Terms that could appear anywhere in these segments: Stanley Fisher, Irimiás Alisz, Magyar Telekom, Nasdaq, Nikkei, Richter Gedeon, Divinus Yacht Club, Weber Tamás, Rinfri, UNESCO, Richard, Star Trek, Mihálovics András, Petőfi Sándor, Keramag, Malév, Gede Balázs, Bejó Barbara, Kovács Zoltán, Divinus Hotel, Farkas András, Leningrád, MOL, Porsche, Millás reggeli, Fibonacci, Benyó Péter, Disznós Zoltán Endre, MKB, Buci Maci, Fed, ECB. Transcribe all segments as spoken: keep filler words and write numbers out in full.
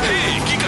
Hé, kik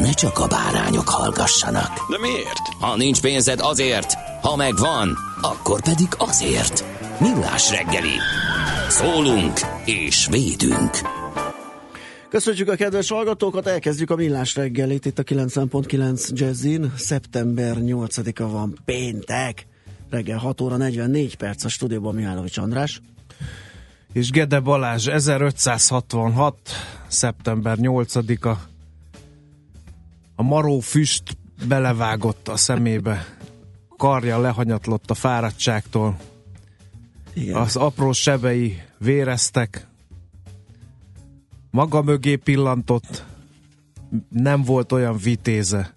ne csak a bárányok hallgassanak. De miért? Ha nincs pénzed, azért, ha megvan, akkor pedig azért. Millás reggeli. Szólunk és védünk. Köszönjük a kedves hallgatókat, elkezdjük a Millás reggelit itt a kilencven pont kilenc Jazzin. szeptember nyolcadika van, péntek. Reggel hat óra negyvennégy perc, a stúdióban Mihálovics András. És Gede Balázs. Ezerötszázhatvanhat. szeptember nyolcadika. A maró füst belevágott a szemébe. Karja lehanyatlott a fáradtságtól. Igen. Az apró sebei véreztek. Maga mögé pillantott. Nem volt olyan vitéze,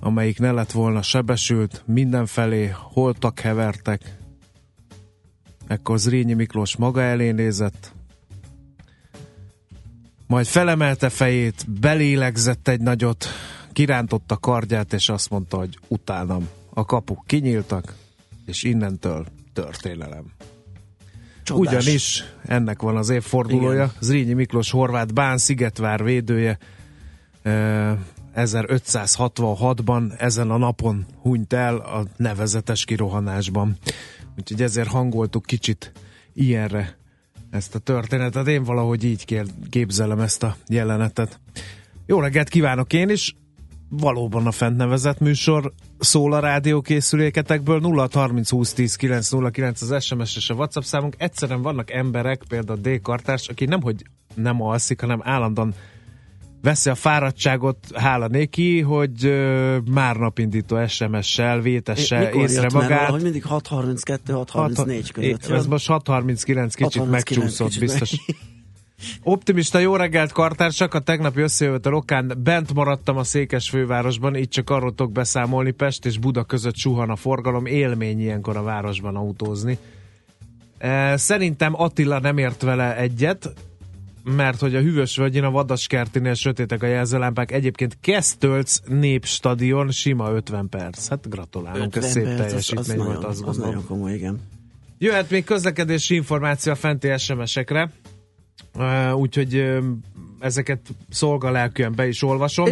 amelyik ne lett volna sebesült. Mindenfelé holtak hevertek. Ekkor Zrínyi Miklós maga elé nézett, majd felemelte fejét, belélegzett egy nagyot, kirántotta kardját, és azt mondta, hogy utánam. A kapuk kinyíltak, és innentől történelem. Csodás. Ugyanis ennek van az évfordulója. Igen. Zrínyi Miklós horvát Bán-Szigetvár védője ezerötszázhatvanhatban ezen a napon hunyt el a nevezetes kirohanásban. Úgyhogy ezért hangoltuk kicsit ilyenre ezt a történetet. Én valahogy így képzelem ezt a jelenetet. Jó reggelt kívánok én is! Valóban a fent nevezett műsor szól a rádiókészüléketekből. Nulla harminc húsz tíz kilenc nulla kilenc az es em es és a WhatsApp számunk. Egyszerűen vannak emberek, például D-kartárs, aki nemhogy nem alszik, hanem állandóan veszi a fáradtságot, hála néki, hogy ö, már napindító es em es-sel, vétessel észre magát. Hogy mindig hat harminckettő hat harmincnégy között. É, ez most hat harminckilenc kicsit megcsúszott biztos. Meg. Optimista jó reggelt kartársak, a tegnapi összejövetel okán bent maradtam a Székesfővárosban, így csak arról tudok beszámolni, Pest és Buda között suhan a forgalom, élmény ilyenkor a városban autózni. Szerintem Attila nem ért vele egyet, mert hogy a Hűvösvölgyén a Vadaskertinél sötétek a jelzőlámpák, egyébként Kesztölc Népstadion sima ötven perc. Hát gratulálunk, ez szép teljesítmény az, az volt, azt az nagyon komoly, igen. Jöhet még közlekedési információ a fenti es em es-ekre, úgyhogy ezeket szolgalelkűen be is olvasom,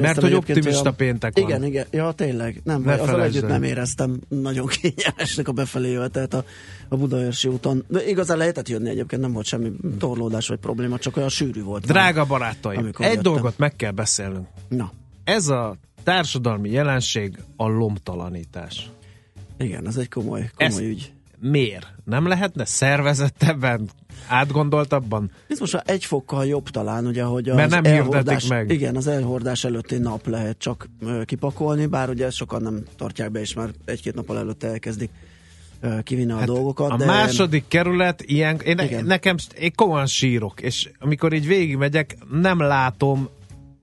mert hogy optimista a... péntek van. Igen, igen, ja tényleg, nem, ne azzal együtt nem éreztem nagyon kényelmesnek a befelé jövetelt a, a Budaörsi úton. De igazán lehetett jönni egyébként, nem volt semmi torlódás vagy probléma, csak olyan sűrű volt. Drága már, barátaim, egy jöttem. Dolgot meg kell beszélnünk. Na. Ez a társadalmi jelenség a lomtalanítás. Igen, ez egy komoly, komoly ez... ügy. Miért? Nem lehetne szervezettebben, átgondoltabban? Ez most egy fokkal jobb talán, ugye, hogy az, mert nem elhordás, meg. Igen, az elhordás előtti nap lehet csak kipakolni, bár ugye sokan nem tartják be, és már egy-két nappal előtte elkezdik kivinni hát a dolgokat. A de... második kerület ilyen, én, ne, nekem én komolyan sírok, és amikor így végigmegyek, nem látom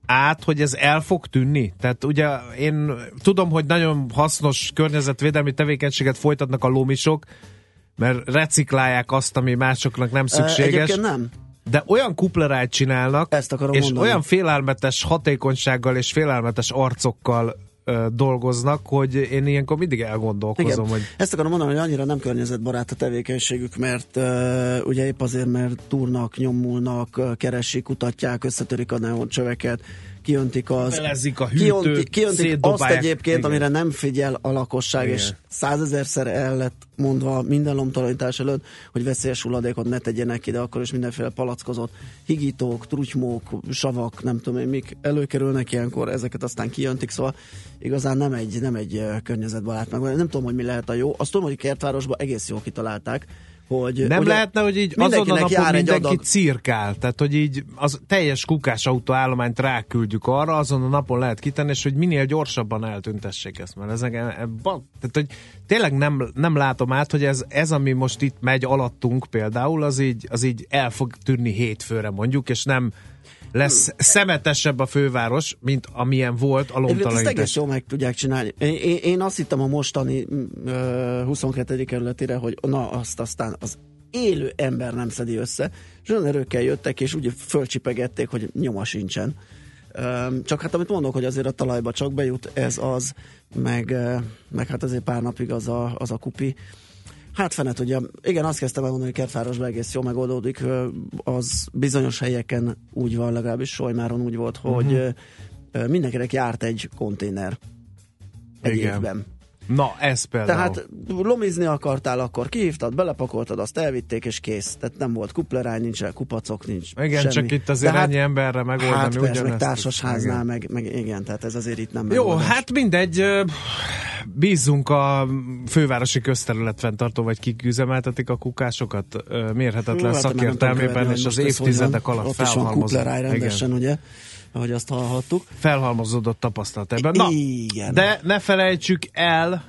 át, hogy ez el fog tűnni. Tehát ugye én tudom, hogy nagyon hasznos környezetvédelmi tevékenységet folytatnak a lomisok, mert reciklálják azt, ami másoknak nem szükséges. Egyébként nem. De olyan kuplerát csinálnak, és mondani. Olyan félelmetes hatékonysággal és félelmetes arcokkal dolgoznak, hogy én ilyenkor mindig elgondolkozom. Hogy... Ezt akarom mondani, hogy annyira nem környezetbarát a tevékenységük, mert uh, ugye épp azért, mert túrnak, nyomulnak, keresik, kutatják, összetörik a neoncsöveket, kiöntik az... Belezik a hűtőt, kiöntik, kiöntik azt egyébként, igen. amire nem figyel a lakosság, igen. és százezerszer el lett mondva minden lomtalanítás előtt, hogy veszélyes hulladékot ne tegyenek ide, akkor is mindenféle palackozott higítók, trutymók, savak, nem tudom én mik előkerülnek ilyenkor, ezeket aztán kijöntik, szóval igazán nem egy, nem egy környezetbarát meg. Nem tudom, hogy mi lehet a jó. Azt tudom, hogy kertvárosban egész jól kitalálták, hogy nem lehetne, hogy így azon a napon mindenki adag... cirkál, tehát hogy így az teljes kukás autóállományt ráküldjük arra, azon a napon lehet kitenni, és hogy minél gyorsabban eltüntessék ezt, mert ezek, ebban, tehát hogy tényleg nem, nem látom át, hogy ez, ez, ami most itt megy alattunk például, az így, az így el fog tűnni hétfőre mondjuk, és nem lesz szemetesebb a főváros, mint amilyen volt a lomtalanítás. Ezt egész jól meg tudják csinálni. Én, én azt hittem a mostani uh, huszonkettő kerületére, hogy na azt aztán az élő ember nem szedi össze. És olyan erőkkel jöttek, és úgy fölcsipegették, hogy nyoma sincsen. Um, csak hát amit mondok, hogy azért a talajba csak bejut, ez az, meg, meg hát azért pár napig az a, az a kupi. Hát fenet, ugye, igen, azt kezdtem elmondani, hogy Kertvárosban egész jól megoldódik, az bizonyos helyeken úgy van, legalábbis Solymáron úgy volt, hogy uh-huh. mindenkinek járt egy konténer egy igen. évben. Na, ez például. Tehát lomizni akartál, akkor kihívtad, belepakoltad, azt elvitték, és kész. Tehát nem volt kuplerány, nincs kupacok, nincs igen, semmi. Csak itt azért ennyi emberre megoldani hát ugyanezt. Hát persze, meg társasháznál, meg, meg igen, tehát ez azért itt nem megoldás. Jó, megoldás. Hát mindegy, bízzunk a fővárosi közterület fenntartó, vagy kik üzemeltetik a kukásokat mérhetetlen hát, szakértelmében, és az évtizedek alatt felhalmoznak. Ott is van kuplerány rendesen, ugye? Ahogy azt hallhattuk. Felhalmozódott tapasztalat ebben. Na, igen. De ne felejtsük el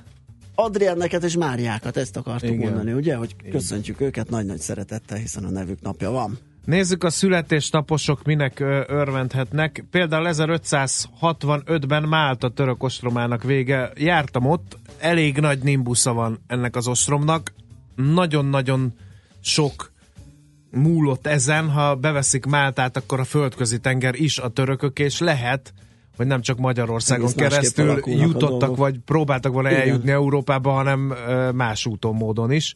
Adrienneket és Máriákat, ezt akartuk igen. mondani, ugye? Hogy köszöntjük igen. őket nagy-nagy szeretettel, hiszen a nevük napja van. Nézzük, a születésnaposok minek örvendhetnek. Például ezerötszázhatvanötben Málta török ostromának vége. Jártam ott, elég nagy nimbusza van ennek az ostromnak. Nagyon-nagyon sok múlott ezen, ha beveszik Máltát, akkor a földközi tenger is a törökök, és lehet, hogy nem csak Magyarországon egész keresztül jutottak, vagy próbáltak volna igen. eljutni Európába, hanem más úton, módon is.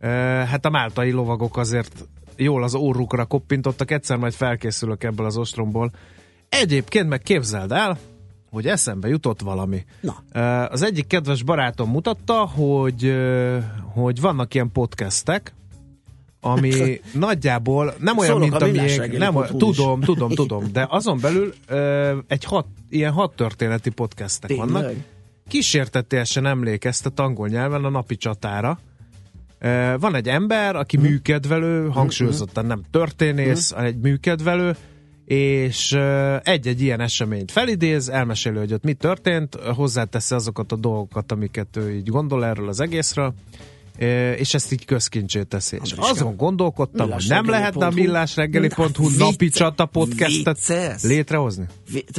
Hát a máltai lovagok azért jól az orrukra koppintottak, egyszer majd felkészülök ebből az ostromból. Egyébként meg képzeld el, hogy eszembe jutott valami. Na. Az egyik kedves barátom mutatta, hogy, hogy vannak ilyen podcastek, ami nagyjából nem olyan, szólok, mint amilyen... Nem, tudom, tudom, tudom, de azon belül ö, egy hat, ilyen hat történeti podcastek tényleg? Vannak. Kísértetiesen emlékeztet angol nyelven a napi csatára. Ö, van egy ember, aki mm. műkedvelő, hangsúlyozottan nem történész, mm. egy műkedvelő, és ö, egy-egy ilyen eseményt felidéz, elmeséli, hogy ott mi történt, hozzáteszi azokat a dolgokat, amiket ő így gondol erről az egészről, és ezt így közkincsé teszi. És azon gondolkodtam, hogy nem lehetne a millásreggeli pont hu napi csata podcastet létrehozni?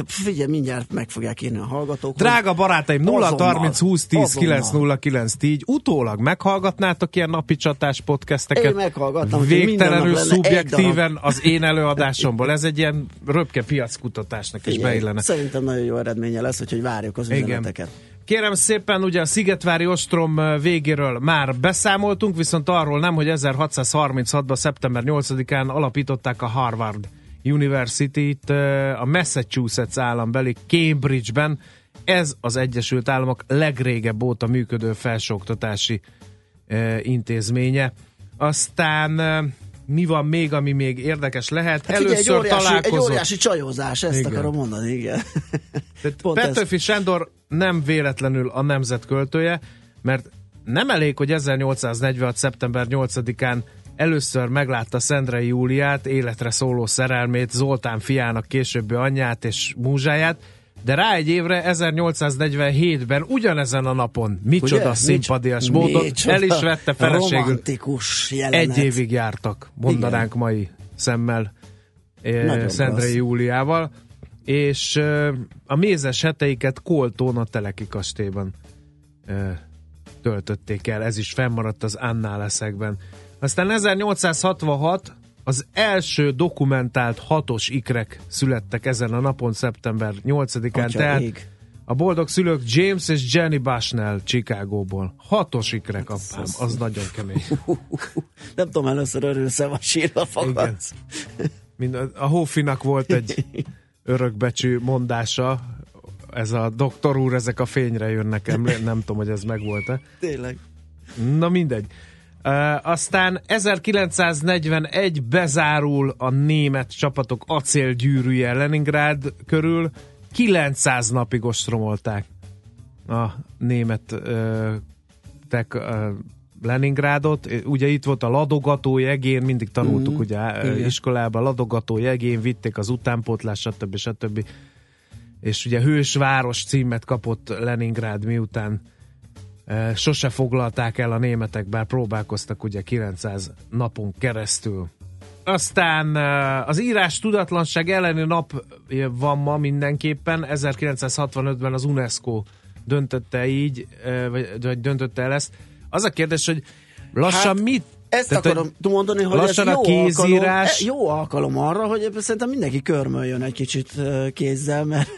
Figyelj, mindjárt meg fogják írni a hallgatók. Drága barátaim, nulla harminc húsz tíz kilenc nulla kilenc, így utólag meghallgatnátok ilyen napi csatás podcasteket? Én meghallgattam. Végtelenül szubjektíven az én előadásomból. Ez egy ilyen röpke piackutatásnak is beillene. Szerintem nagyon jó eredménye lesz, hogy várjuk az üzeneteket. Kérem szépen, ugye a szigetvári ostrom végéről már beszámoltunk, viszont arról nem, hogy ezerhatszázharminchatban szeptember nyolcadikán alapították a Harvard University-t a Massachusetts állambeli Cambridge-ben. Ez az Egyesült Államok legrégebb óta működő felsőoktatási intézménye. Aztán... mi van még, ami még érdekes lehet? Hát figyelj, először egy óriási, találkozott. Egy óriási csajozás, ezt igen. akarom mondani, igen. Petőfi Sándor nem véletlenül a nemzet költője, mert nem elég, hogy ezernyolcszáznegyvenhat. szeptember nyolcadikán először meglátta Szendrei Júliát, életre szóló szerelmét, Zoltán fiának későbbi anyját és múzsáját, de rá egy évre ezernyolcszáznegyvenhétben ugyanezen a napon, micsoda szimpadias módon, micsoda el is vette feleségül. Romantikus jelenet. Egy évig jártak, mondanánk igen. mai szemmel eh, Szendrei Júliával, és eh, a mézes heteiket Koltón a Teleki kastélyban eh, töltötték el, ez is fennmaradt az Annál leszekben. Aztán ezernyolcszázhatvanhat az első dokumentált hatos ikrek születtek ezen a napon, szeptember nyolcadikán, Atya, tehát ég. A boldog szülők James és Jenny Bushnell Chicagóból. Hatos ikre kaptam, az nagyon kemény. Nem tudom, először örülszem a sírra fagadsz. A Hófinak volt egy örökbecsű mondása, ez a doktor úr, ezek a fényre jönnek, nem tudom, hogy ez megvolt-e. Tényleg. Na mindegy. Uh, aztán ezerkilencszáznegyvenegy bezárul a német csapatok acélgyűrűje Leningrád körül. kilencszáz napig ostromolták a németek uh, uh, Leningrádot. Ugye itt volt a ladogató jegén, mindig tanultuk mm, ugye igen. iskolában, ladogató jegén vitték az utánpótlás, stb. stb. És ugye hősváros címet kapott Leningrád, miután sose foglalták el a németek, bár próbálkoztak ugye kilencszáz napon keresztül. Aztán az írás tudatlanság elleni nap van ma mindenképpen. ezerkilencszázhatvanötben az UNESCO döntötte így, vagy döntötte el ezt. Az a kérdés, hogy lassan hát, mit... Ezt tehát, akarom hogy mondani, hogy ez jó, kézírás... alkalom, jó alkalom arra, hogy szerintem mindenki körmöljön egy kicsit kézzel, mert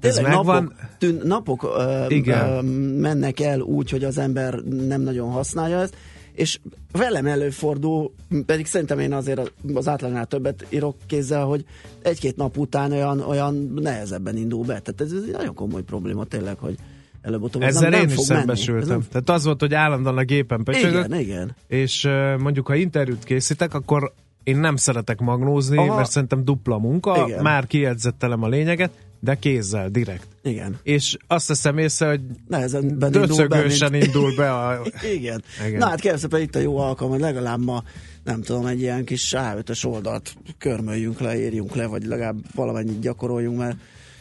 tényleg ez napok, tűn, napok ö, ö, mennek el úgy, hogy az ember nem nagyon használja ezt, és velem előfordul, pedig szerintem én azért az átlagnál többet írok kézzel, hogy egy-két nap után olyan, olyan nehezebben indul be. Tehát ez egy nagyon komoly probléma tényleg, hogy előbb-utóbb ezzel nem, én nem is szembesültem. Nem... Tehát az volt, hogy állandóan a gépen pöcsögött. Igen, igen. És mondjuk, ha interjút készítek, akkor én nem szeretek magnózni, aha, mert szerintem dupla munka, igen, már kijegyzettelem a lényeget, de kézzel, direkt. Igen. És azt hiszem észre, hogy döcögősen indul, indul be a... Igen. Igen. Na hát kérdezőben itt a jó alkalom, hogy legalább ma, nem tudom, egy ilyen kis á ötös oldalt körmöljünk le, írjunk le, vagy legalább valamennyit gyakoroljunk, mert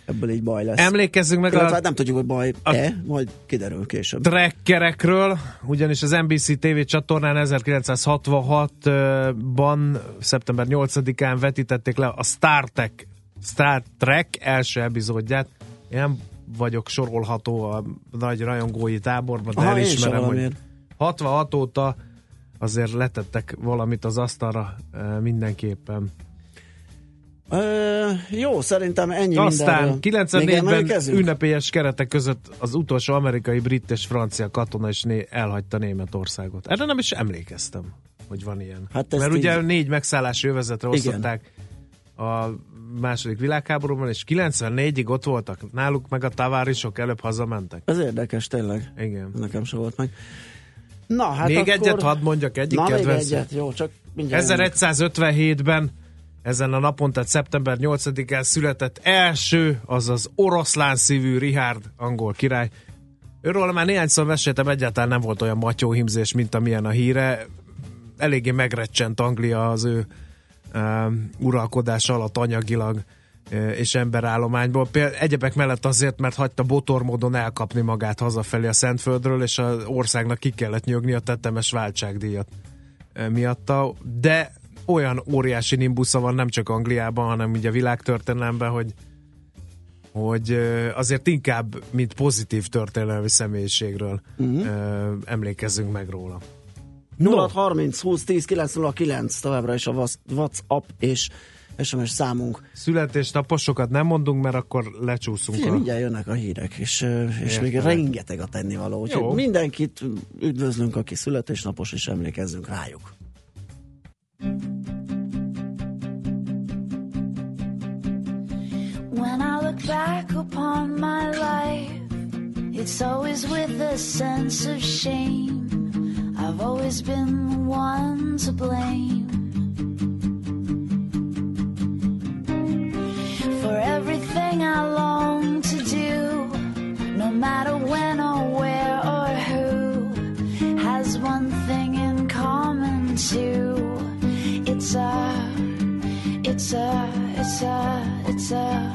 ebből így baj lesz. Emlékezzünk meg Különböző, a... Nem tudjuk, hogy baj-e, majd kiderül később. Trekkerekről, ugyanis az en bé cé té vé csatornán ezerkilencszázhatvanhatban, szeptember nyolcadikán vetítették le a Star Trek, Star Trek első epizódját. Én nem vagyok sorolható a nagy rajongói táborban, de aha, elismerem, hogy hatvanhat óta azért letettek valamit az asztalra mindenképpen. Ö, jó, szerintem ennyi mindenről. Aztán kilencvennégyben ünnepélyes keretek között az utolsó amerikai, brit és francia katona is né- elhagyta Németországot. Erre nem is emlékeztem, hogy van ilyen. Hát mert így... ugye négy megszállási övezetre osztották a második világháborúban, és kilencvennégyig ott voltak. Náluk meg a tavárisok előbb hazamentek. Ez érdekes, tényleg. Igen. Nekem sem volt meg. Na, hát még akkor... egyet hadd mondjak, egyik kedvencem. ezeregyszázötvenhétben ezen a napon, tehát szeptember nyolcadikán született első, azaz oroszlán szívű Richard, angol király. Őről már néhányszor meséltem, egyáltalán nem volt olyan matyóhimzés, mint amilyen a híre. Eléggé megrecsent Anglia az ő um, uralkodása alatt anyagilag és emberállományból. Egyebek mellett azért, mert hagyta botormódon elkapni magát hazafelé a Szentföldről, és az országnak ki kellett nyögni a tetemes váltságdíjat miatta. De olyan óriási nimbusza van nem csak Angliában, hanem ugye a világtörténelemben, hogy, hogy azért inkább, mint pozitív történelmi személyiségről uh-huh. emlékezzünk meg róla. nulla harminc húsz tíz kilenc nulla kilenc továbbra is a WhatsApp és es em es számunk. Születésnaposokat nem mondunk, mert akkor lecsúszunk. Fé, a... Mindjárt jönnek a hírek, és, és még rengeteg a tennivaló. Úgyhogy mindenkit üdvözlünk, aki születésnapos, és emlékezzünk rájuk. When I look back upon my life, it's always with a sense of shame. I've always been the one to blame for everything I long to do, no matter when or where or who has one thing in common too. It's a, it's a, it's a, it's a,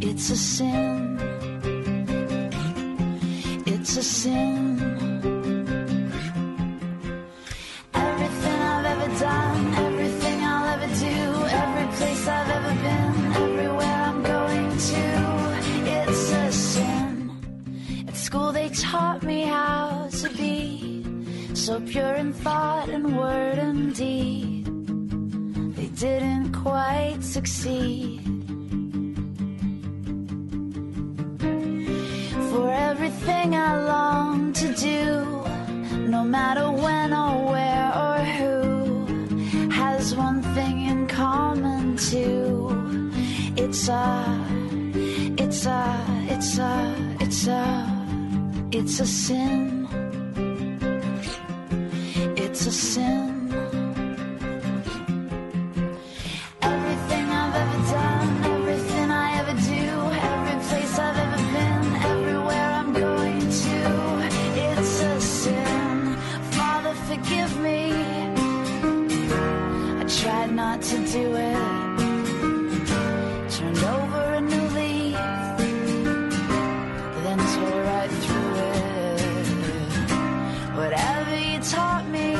it's a sin. It's a sin. Everything I've ever done, everything I'll ever do, every place I've ever been, everywhere I'm going to, it's a sin. At school they taught me how to be so pure in thought and word and deed. Didn't quite succeed. thing I long to do, no matter when or where or who, has one thing in common too. It's a, it's a, it's a, it's a, it's a sin. It's a sin. Not to do it, turned over a new leaf, then tore right through it. Whatever you taught me,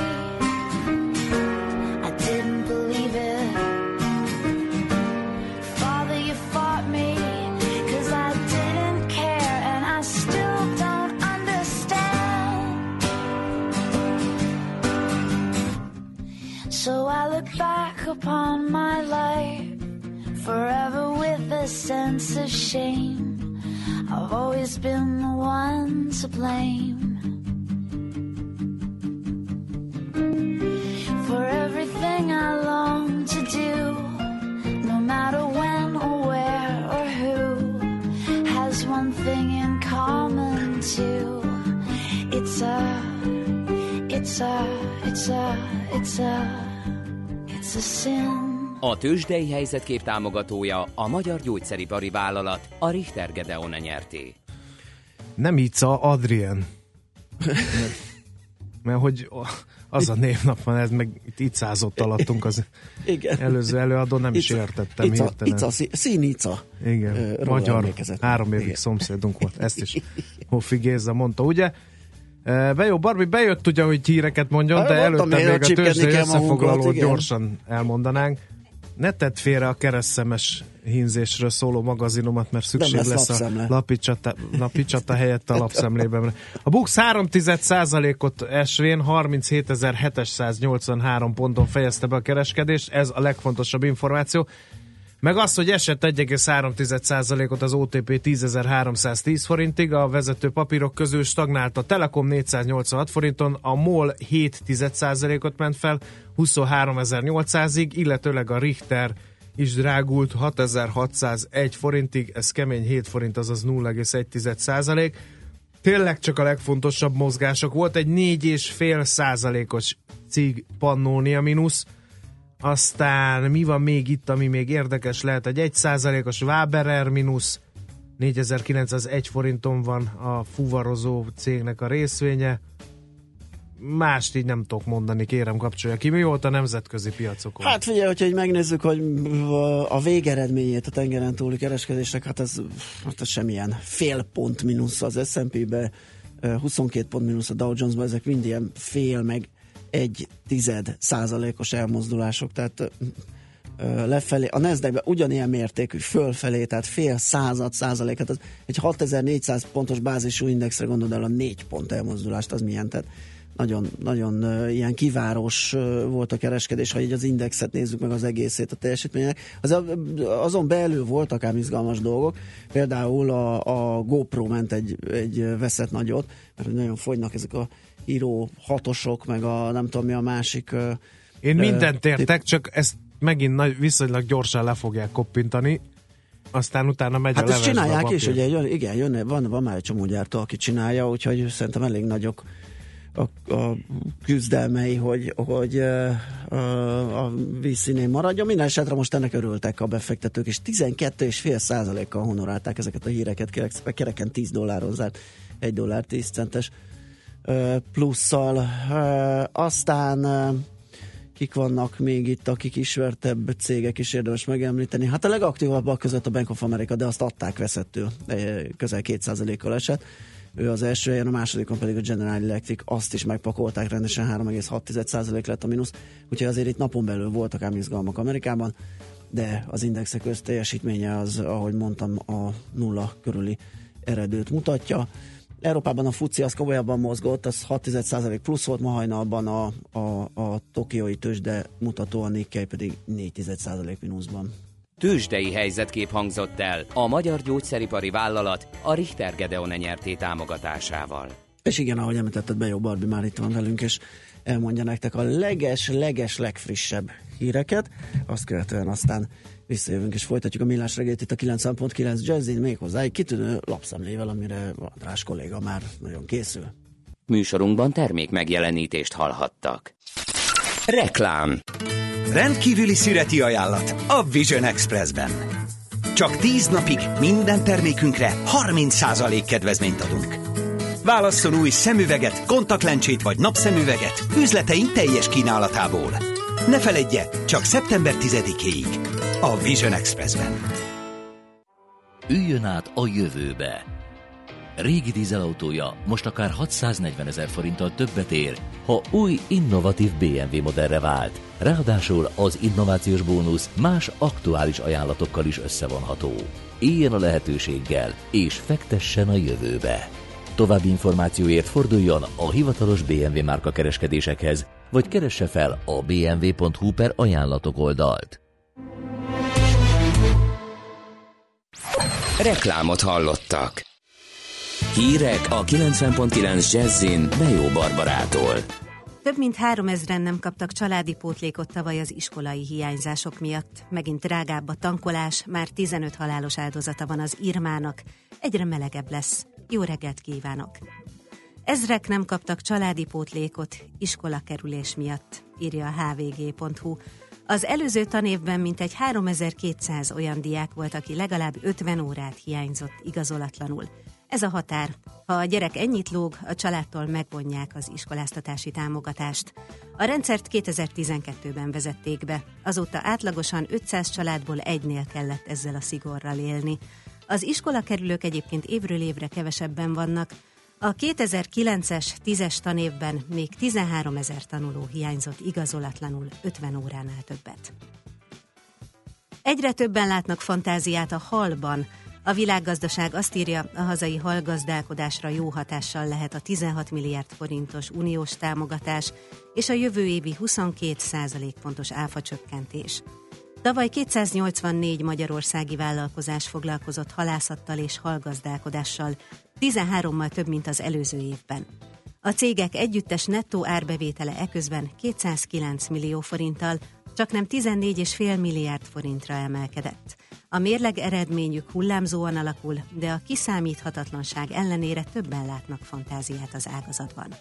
I didn't believe it. Father, you fought me, cause I didn't care, and I still don't understand. So I look back upon my life forever with a sense of shame. I've always been the one to blame for everything I long to do, no matter when or where or who, has one thing in common too. It's a, it's a, it's a, it's a A tőzsdei helyzetkép támogatója a Magyar Gyógyszeripari Vállalat, a Richter Gedeon nyerté. Nem Ica, Adrien. Mert hogy az a névnap van, ez meg itt icázott alattunk az igen. Előző előadó, nem Ica, is értettem Ica, hirtelen. Ica, Szín Ica. Igen, Róla magyar három évig szomszédunk volt. Ezt is Hoffi Géza mondta, ugye? Be jó, Barbie, bejött ugye, hogy híreket mondjon, de előtte még a tőzsdei összefoglalót gyorsan elmondanánk. Ne tedd félre a keresztszemes hínzésről szóló magazinomat, mert szükség lesz, lesz a lapicsata, lapicsata helyett a lapszemlében. A BUX három tized százalékot esvén harminchetezer-hétszáznyolcvanhárom ponton fejezte be a kereskedést, ez a legfontosabb információ. Meg az, hogy esett egy egész három tized százalékot az o té pé tízezer-háromszáztíz forintig, a vezető papírok közül stagnált a Telekom négyszáznyolcvanhat forinton, a MOL hét tized százalékot ment fel huszonháromezer-nyolcszázig, illetőleg a Richter is drágult hatezer-hatszázegy forintig, ez kemény hét forint, azaz nulla egész egy tized százalék. Tényleg csak a legfontosabb mozgások volt, egy négy egész öt tized százalékos cég Pannonia mínusz. Aztán mi van még itt, ami még érdekes lehet? Egy egy százalékos Waberer mínusz, négyezer-kilencszázegy forinton van a fuvarozó cégnek a részvénye. Mást így nem tudok mondani, kérem kapcsolja ki. Mi volt a nemzetközi piacokon? Hát figyelj, hogyha így megnézzük, hogy a végeredményét a tengeren túli kereskedésnek, hát ez, hát ez semmilyen fél pont mínusz az es and pé-be, huszonkét pont mínusz a Dow Jones-ban, ezek mind ilyen fél meg egy tized százalékos elmozdulások, tehát ö, lefelé, a Nasdaqben ugyanilyen mértékű fölfelé, tehát fél század százalék, hát egy hatezer-négyszáz pontos bázisú indexre gondolod el a négy pont elmozdulást, az milyen, tehát nagyon, nagyon ö, ilyen kiváros ö, volt a kereskedés, ha így az indexet nézzük meg az egészét a teljesítménynek, az, azon belül voltak ám izgalmas dolgok, például a, a GoPro ment egy, egy veszett nagyot, mert nagyon fogynak ezek a író hatosok, meg a nem tudom mi a másik... Én ö, mindent értek, csak ezt megint nagy, viszonylag gyorsan le fogják koppintani, aztán utána megy hát a levesbe. Hát ezt csinálják is, ugye, jön, igen, jön, van, van már egy csomógyártó, aki csinálja, úgyhogy szerintem elég nagyok a, a küzdelmei, hogy, hogy ö, ö, a vízszínén maradjon. Minden esetre most ennek örültek a befektetők, és tizenkettő egész öt tized százalékkal honorálták ezeket a híreket, kerek, kereken tíz dolláron zárt, egy dollár tíz centes plusszal. Aztán kik vannak még itt, akik ismertebb cégek is érdemes megemlíteni. Hát a legaktívabbak között a Bank of America, de azt adták veszettől. Közel két százalékkal esett. Ő az első helyen, a másodikon pedig a General Electric, azt is megpakolták rendesen, három egész hat tized százalék lett a mínusz. Úgyhogy azért itt napon belül voltak ám izgalmak Amerikában, de az indexek összteljesítménye az, ahogy mondtam, a nulla körüli eredőt mutatja. Európában a fuci az komolyabban mozgott, az hat egész öt tized százalék plusz volt ma hajnalban, a, a, a tokiói tőzsde mutató, a Nikkei pedig négy egész egy tized százalék mínuszban. Tőzsdei helyzetkép hangzott el a magyar gyógyszeripari vállalat a Richter Gedeon enyerté támogatásával. És igen, ahogy említetted, Bejó Barbi már itt van velünk, és elmondja nektek a leges-leges legfrissebb híreket. Azt követően aztán visszajövünk és folytatjuk a Millás reggelt itt a kilencven pont kilenc Jazzin, méghozzá egy kitűnő lapszemlével, amire András kolléga már nagyon készül. Műsorunkban termék megjelenítést hallhattak. Reklám. Rendkívüli szüreti ajánlat a Vision Expressben. Csak tíz napig minden termékünkre harminc százalék kedvezményt adunk. Válasszon új szemüveget, kontaktlencsét vagy napszemüveget üzleteink teljes kínálatából. Ne feledje, csak szeptember tizedikéig. A Vision Expressben. Üljön át a jövőbe. Régi dízelautója most akár hatszáznegyvenezer forinttal többet ér, ha új innovatív bé em vé modellre vált. Ráadásul az innovációs bónusz más aktuális ajánlatokkal is összevonható. Éljen a lehetőséggel és fektessen a jövőbe. További információért forduljon a hivatalos bé em vé márka kereskedésekhez, vagy keresse fel a bé em vé pont hú per ajánlatok oldalt. Reklámot hallottak. Hírek a kilencven pont kilenc Jazzin Bejó Barbarától. Több mint háromezren nem kaptak családi pótlékot tavaly az iskolai hiányzások miatt. Megint drágább a tankolás, már tizenöt halálos áldozata van az Irmának. Egyre melegebb lesz. Jó reggelt kívánok! Ezrek nem kaptak családi pótlékot iskolakerülés miatt, írja a há vé gé pont hú. Az előző tanévben mintegy háromezer-kétszáz olyan diák volt, aki legalább ötven órát hiányzott igazolatlanul. Ez a határ. Ha a gyerek ennyit lóg, a családtól megvonják az iskoláztatási támogatást. A rendszert kétezer-tizenkettőben vezették be. Azóta átlagosan ötszáz családból egynél kellett ezzel a szigorral élni. Az iskolakerülők egyébként évről évre kevesebben vannak. A kétezer-kilences tízes tanévben még tizenháromezer tanuló hiányzott igazolatlanul ötven óránál többet. Egyre többen látnak fantáziát a halban. A Világgazdaság azt írja, a hazai halgazdálkodásra jó hatással lehet a tizenhat milliárd forintos uniós támogatás és a jövő évi huszonkét százalékpontos áfacsökkentés. Tavaly kétszáznyolcvannégy magyarországi vállalkozás foglalkozott halászattal és halgazdálkodással, tizenhárommal több, mint az előző évben. A cégek együttes nettó árbevétele eközben kétszázkilenc millió forinttal, csaknem tizennégy egész öt milliárd forintra emelkedett. A mérleg eredményük hullámzóan alakul, de a kiszámíthatatlanság ellenére többen látnak fantáziát az ágazatban.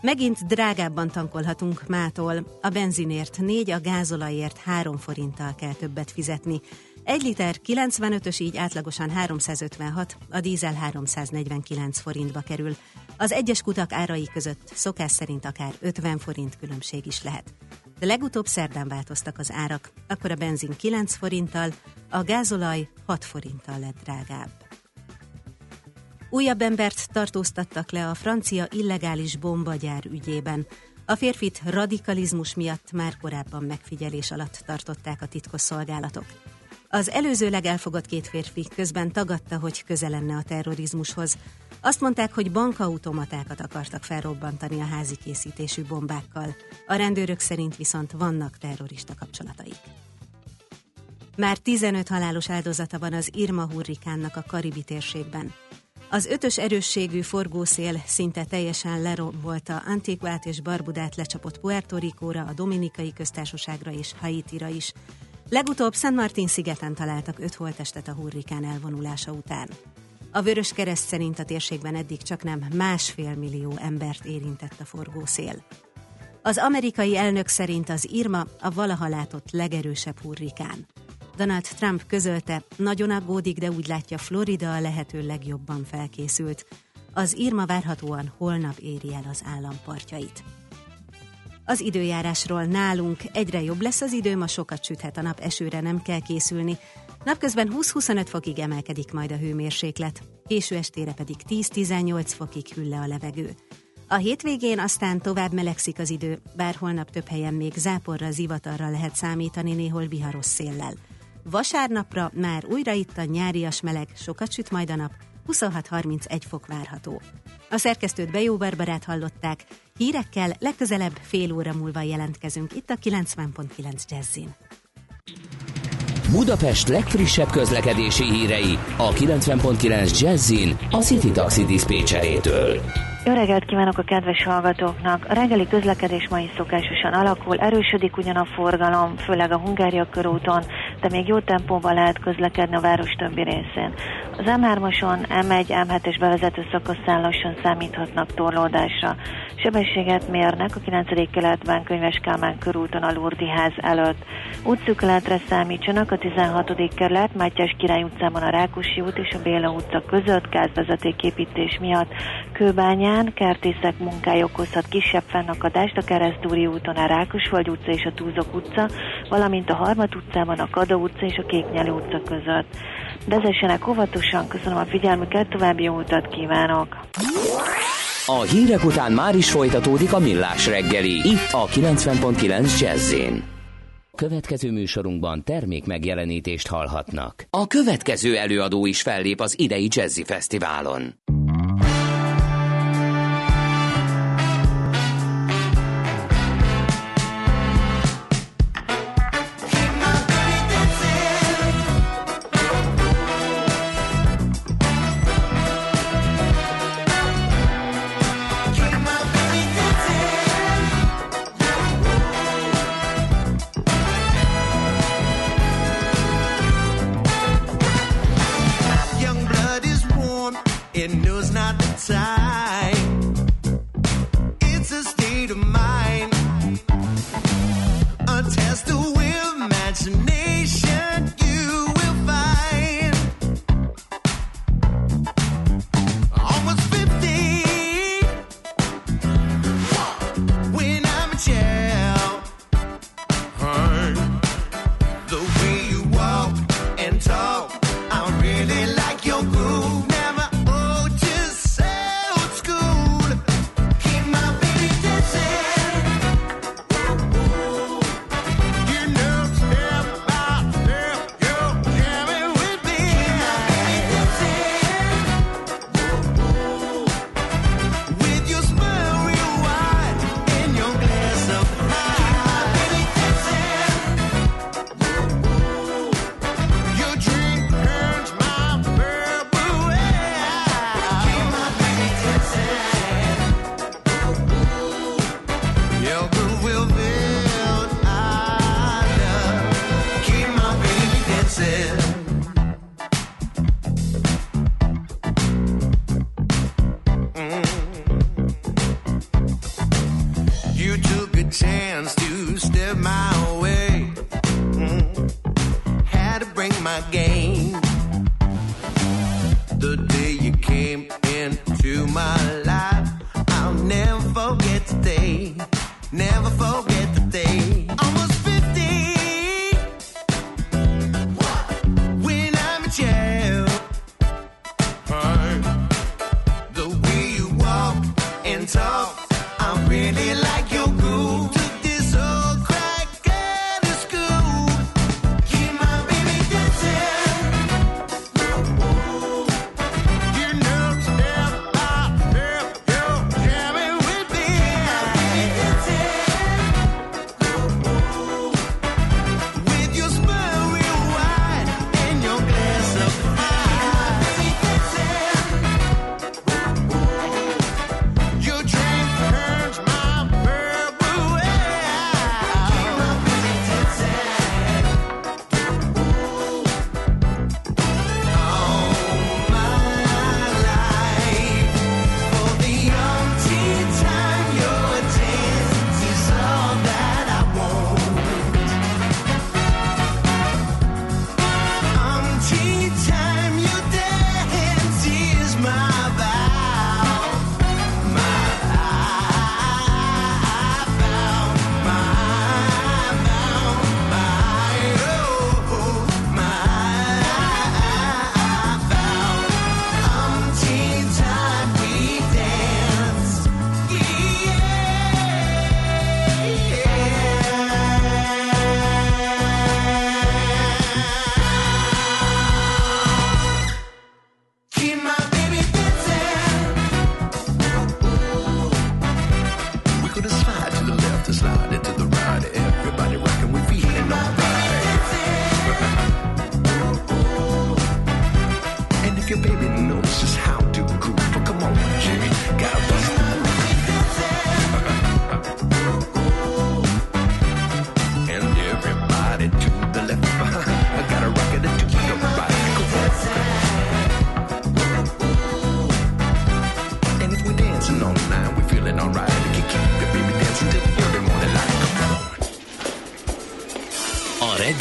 Megint drágábban tankolhatunk mától. A benzinért négy, a gázolajért három forinttal kell többet fizetni. Egy liter kilencvenötös, így átlagosan háromszázötvenhat, a dízel háromszáznegyvenkilenc forintba kerül. Az egyes kutak árai között szokás szerint akár ötven forint különbség is lehet. De legutóbb szerdán változtak az árak, akkor a benzin kilenc forinttal, a gázolaj hat forinttal lett drágább. Újabb embert tartóztattak le a francia illegális bombagyár ügyében. A férfit radikalizmus miatt már korábban megfigyelés alatt tartották a titkosszolgálatok. Az előzőleg elfogott két férfi közben tagadta, hogy köze lenne a terrorizmushoz. Azt mondták, hogy bankautomatákat akartak felrobbantani a házi készítésű bombákkal. A rendőrök szerint viszont vannak terrorista kapcsolataik. Már tizenöt halálos áldozata van az Irma hurrikánnak a Karibi térségben. Az ötös erősségű forgószél szinte teljesen lerombolta Antiguát és Barbudát, lecsapott Puerto Ricóra, a Dominikai Köztársaságra és Haitira is. Legutóbb San Martín-szigeten találtak öt holttestet a hurrikán elvonulása után. A Vöröskereszt szerint a térségben eddig csaknem másfél millió embert érintett a forgószél. Az amerikai elnök szerint az Irma a valaha látott legerősebb hurrikán. Donald Trump közölte, nagyon aggódik, de úgy látja, Florida a lehető legjobban felkészült. Az Irma várhatóan holnap éri el az állampartjait. Az időjárásról nálunk: egyre jobb lesz az idő, ma sokat süthet a nap, esőre nem kell készülni. Napközben húsz-huszonöt fokig emelkedik majd a hőmérséklet, késő estére pedig tíz-tizennyolc fokig hűl le a levegő. A hétvégén aztán tovább melegszik az idő, bár holnap több helyen még záporra, zivatarra lehet számítani, néhol viharos széllel. Vasárnapra már újra itt a nyárias meleg, sokat süt majd a nap, huszonhat-harmincegy fok várható. A szerkesztőt, Bejó Barbarát hallották. Hírekkel legközelebb fél óra múlva jelentkezünk itt a kilencven pont kilenc Jazzin. Budapest legfrissebb közlekedési hírei a kilencven pont kilenc Jazzin a City Taxi diszpécserétől. Jó reggelt kívánok a kedves hallgatóknak! A reggeli közlekedés ma is szokásosan alakul, erősödik ugyan a forgalom, főleg a Hungária körúton, de még jó tempóban lehet közlekedni a város többi részén. Az em hármason, em egy, em hetes bevezető szakaszán lassan számíthatnak torlódásra. Sebességet mérnek a kilencedik keletben Könyves Kálmán körúton a Lurdi ház előtt. Útszűkületre számítsanak a tizenhatodik kerület Mátyás Király utcában a Rákosi út és a Béla utca között gázvezetéképítés miatt. Kőbányán kertészek munkája okozhat kisebb fennakadást a Keresztúri úton a Rákosföld utca és a Túzok utca, valamint a Harmat utcában a Kada utca és a Kéknyelő utca között. Vezessenek óvatosan, köszönöm a figyelmüket, további jó utat kívánok! A hírek után már is folytatódik a Millás reggeli, itt a kilencven pont kilenc Jazz-én. Következő műsorunkban termék megjelenítést hallhatnak. A következő előadó is fellép az idei Jazzy Fesztiválon.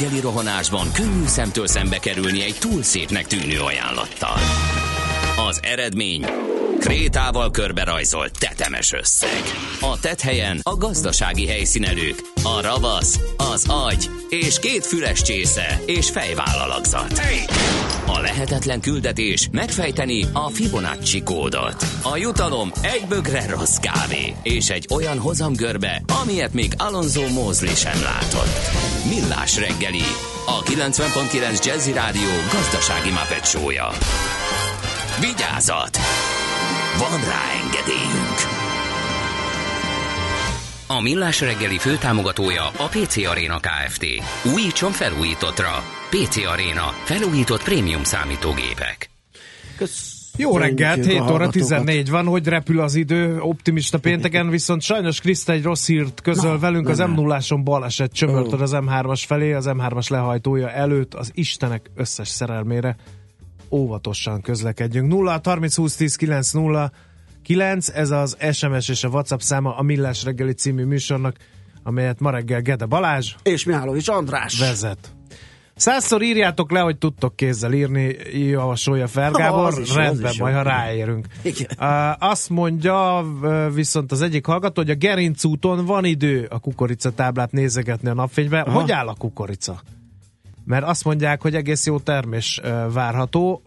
reggeli rohanásban könnyű szemtől szembe kerülni egy túl szépnek tűnő ajánlattal. Az eredmény... krétával körberajzolt tetemes összeg. A tetthelyen a gazdasági helyszínelők, a ravasz, az agy és két füles csésze és fejvállalakzat. A lehetetlen küldetés megfejteni a Fibonacci kódot. A jutalom egy bögre rossz kávé és egy olyan hozamgörbe, amilyet még Alonso Mosley sem látott. Millás reggeli, a kilencven pont kilenc Jazzy Rádió gazdasági Muppet show-ja. Vigyázat! Van rá engedélyünk! A Millás reggeli főtámogatója a pé cé Arena Kft. Újítson felújítottra. pé cé Arena. Felújított prémium számítógépek. Kösz. Jó reggelt, hét óra tizennégy van, hogy repül az idő, optimista pénteken, viszont sajnos Kriszta egy rossz hírt közöl Na, velünk, az em nulláson baleset csömörtör az em hármas felé, az em hármas lehajtója előtt, az Istenek összes szerelmére. Óvatosan közlekedjünk. nulla harminc húsz tíz kilenc nulla kilenc, ez az es em es és a WhatsApp száma a Millás reggeli című műsornak, amelyet ma reggel Gede Balázs és Mihálovics András vezet. Százszor írjátok le, hogy tudtok kézzel írni, javasolja Fergábor, oh, rendben, majd ha ráérünk. Azt mondja viszont az egyik hallgató, hogy a Gerinc úton van idő a kukoricatáblát nézegetni a napfényben. Aha. Hogy áll a kukorica? Mert azt mondják, hogy egész jó termés várható,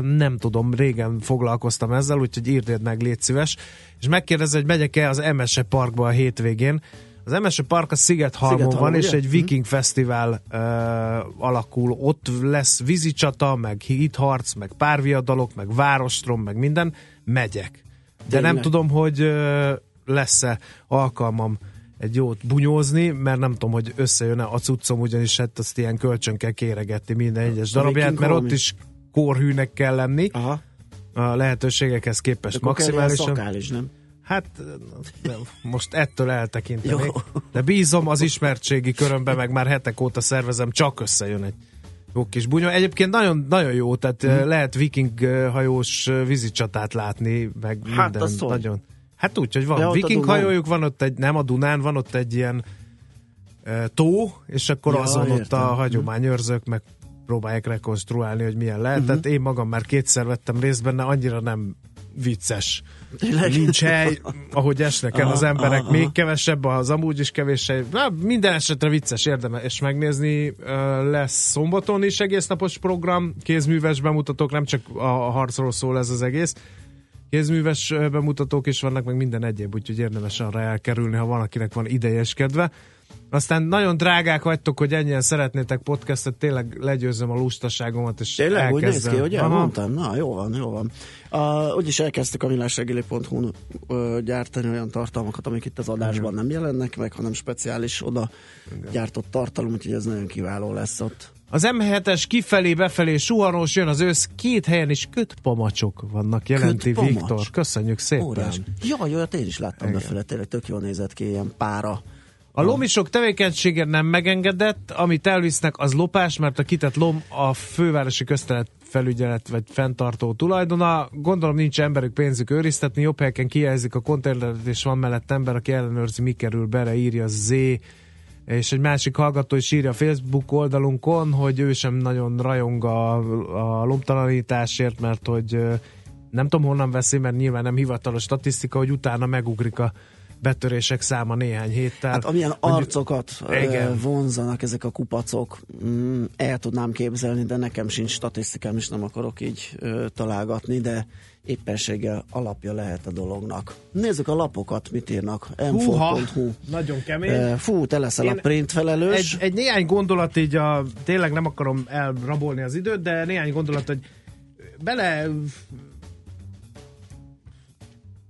nem tudom, régen foglalkoztam ezzel, úgyhogy írd meg, légy szíves, és megkérdezi, hogy megyek-e az Emese Parkba a hétvégén. Az Emese Park a Szigethalmon van, ugye? És egy viking fesztivál uh, alakul, ott lesz vízicsata, meg hitharc, meg párviadalok, meg várostrom, meg minden, megyek. De Tényleg. nem tudom, hogy uh, lesz-e alkalmam egy jót bunyózni, mert nem tudom, hogy összejön-e a cuccom, ugyanis hát azt ilyen kölcsön kell kéregetni minden egyes darabját, mert ott is kórhűnek kell lenni. Aha. A lehetőségekhez képest maximálisan. Szakális, nem? Hát nem, most ettől eltekintenék. De bízom, az ismertségi körömben meg már hetek óta szervezem, csak összejön egy jó kis bunyó. Egyébként nagyon, nagyon jó, tehát hmm. lehet viking hajós vízicsatát látni, meg hát minden. Nagyon. Hát úgy, hogy van viking hajójuk, van ott egy, nem a Dunán, van ott egy ilyen e, tó, és akkor ja, azon értem. Ott a hagyományőrzők meg próbálják rekonstruálni, hogy milyen lehet. Uh-huh. Tehát én magam már kétszer vettem részt benne, annyira nem vicces. Tényleg? Nincs hely, ahogy esnek el az emberek, aha, aha. még kevesebb, az amúgy is kevés hely. Na, minden esetre vicces, érdemes megnézni. Lesz szombaton is egésznapos program, kézműves bemutatók, nem csak a harcról szól ez az egész. Kézműves bemutatók is vannak, meg minden egyéb, úgyhogy érdemes arra elkerülni, ha valakinek van ideje és kedve. Aztán nagyon drágák vagytok, hogy ennyien szeretnétek podcastet, tényleg legyőzöm a lustaságomat, és tényleg, elkezdem. Tényleg, úgy néz ki, ugye? Mondtam, na, jó van, jó van. Uh, úgyis elkezdtük a millásregeli pont hu uh, gyártani olyan tartalmakat, amik itt az adásban nem jelennek meg, hanem speciális oda gyártott tartalom, úgyhogy ez nagyon kiváló lesz ott. Az em hetes kifelé-befelé suhanós, jön az ősz, két helyen is kötpamacsok vannak, jelenti Kötpamacs. Viktor. Köszönjük szépen. Óriás. Jaj, olyat én is láttam befele, tényleg tök jól nézett ki, ilyen pára. A lomisok tevékenysége nem megengedett, amit elvisznek, az lopás, mert a kitett lom a fővárosi köztelet felügyelet vagy fenntartó tulajdona. Gondolom nincs emberük pénzük őriztetni, jobb helyeken kijelzik a konténeret, és van mellett ember, aki ellenőrzi, mi kerül bele, írja Z. És egy másik hallgató is írja a Facebook oldalunkon, hogy ő sem nagyon rajong a, a lomtalanításért, mert hogy nem tudom honnan veszi, mert nyilván nem hivatalos statisztika, hogy utána megugrik a betörések száma néhány héttel. Hát amilyen arcokat igen. vonzanak ezek a kupacok, el tudnám képzelni, de nekem sincs statisztikám, és nem akarok így találgatni, de éppenséggel alapja lehet a dolognak. Nézzük a lapokat, mit írnak. em négy pont hu. Nagyon kemény. Fú, te leszel Én a print felelős. Egy, egy néhány gondolat, így a, tényleg nem akarom elrabolni az időt, de néhány gondolat, hogy bele...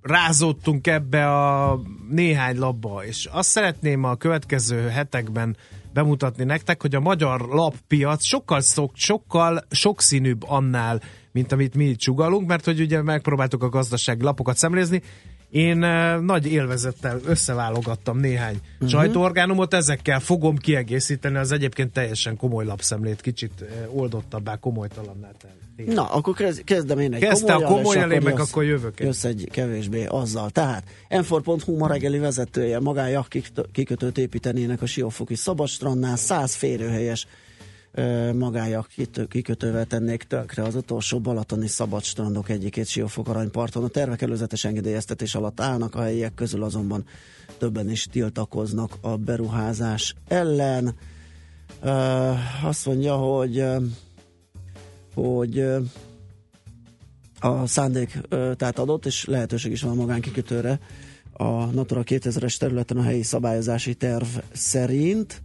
rázódtunk ebbe a néhány labba, és azt szeretném a következő hetekben bemutatni nektek, hogy a magyar lappiac sokkal, sokkal sokszínűbb annál, mint amit mi itt csugallunk, mert hogy ugye megpróbáltuk a gazdasági lapokat szemlézni, Én uh, nagy élvezettel összeválogattam néhány uh-huh. sajtóorgánumot, ezekkel fogom kiegészíteni az egyébként teljesen komoly lapszemlét, kicsit uh, oldottabbá, komolytalanná tenni. Na, akkor kezd, kezdem én egy Kezdte komolyan, a komoly elé, meg jössz, akkor jövök. Jössz egy kevésbé azzal. Tehát em négy pont hú ma reggeli vezetője, magája kikötőt építenének a Siófoki Szabadstrandnál, száz férőhelyes magája kikötővel tennék tönkre az utolsó balatoni szabadstrandok egyikét Siófok Aranyparton. A tervek előzetes engedélyeztetés alatt állnak, a helyiek közül azonban többen is tiltakoznak a beruházás ellen. Azt mondja, hogy, hogy a szándék tehát adott, és lehetőség is van a magánkikötőre a Natura kétezres területen a helyi szabályozási terv szerint.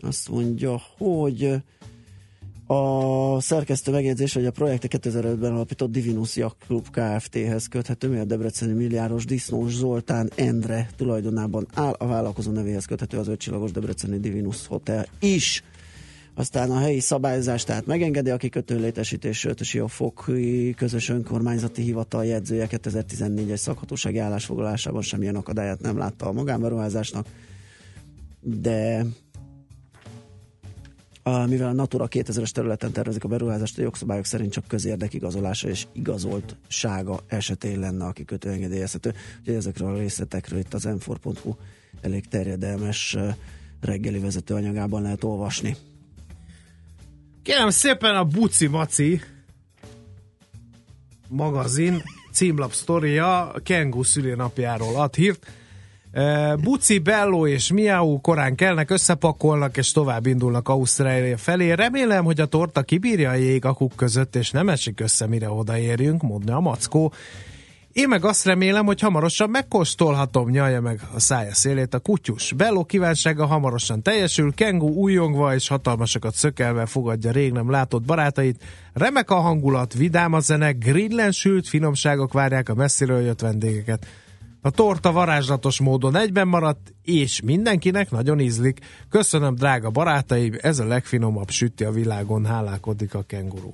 Azt mondja, hogy a szerkesztő megjegyzés, hogy a projekt kétezer-ötben alapított Divinus Yacht Club Kft-hez köthető, mert a debreceni milliárdos Disznós Zoltán Endre tulajdonában áll, a vállalkozó nevéhez köthető az ötcsillagos debreceni Divinus Hotel is. Aztán a helyi szabályozás tehát megengedi a kikötő létesítésről, és a foki közös önkormányzati hivatal jegyzője kétezer-tizennégyes szakhatósági állásfoglalásában semmilyen akadályát nem látta a magánberuházásnak, de mivel a Natura kétezres területen tervezik a beruházást, a jogszabályok szerint csak közérdek igazolása és igazoltsága esetén lenne a kikötő engedélyezhető. Úgyhogy ezekről a részletekről itt az em négy pont hú elég terjedelmes reggeli vezetőanyagában lehet olvasni. Kérem szépen, a Buci Maci magazin címlap sztoria Kengu szülinapjáról ad hírt. Buci, Bello és Miau korán kelnek, összepakolnak és tovább indulnak Ausztrália felé. Remélem, hogy a torta kibírja a jégakuk között és nem esik össze, mire odaérjünk, mondja a mackó. Én meg azt remélem, hogy hamarosan megkóstolhatom, nyalja meg a szája szélét a kutyus. Bello kívánsága hamarosan teljesül, Kengu újongva és hatalmasakat szökelve fogadja rég nem látott barátait. Remek a hangulat, vidám a zene, grillen sült finomságok várják a messziről jött vendégeket. A torta varázslatos módon egyben maradt, és mindenkinek nagyon ízlik. Köszönöm, drága barátaim, ez a legfinomabb süti a világon, hálálkodik a kenguru.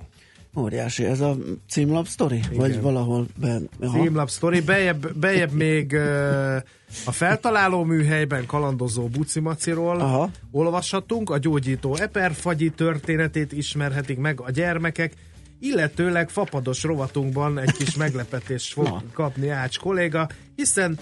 Óriási, ez a címlap sztori? Vagy valahol ben... Címlap sztori, bejebb, bejebb még uh, a feltaláló műhelyben kalandozó bucimaciról Aha. olvashatunk, a gyógyító eperfagyi történetét ismerhetik meg a gyermekek, illetőleg fapados rovatunkban egy kis meglepetést fog Na. kapni Ács kolléga, hiszen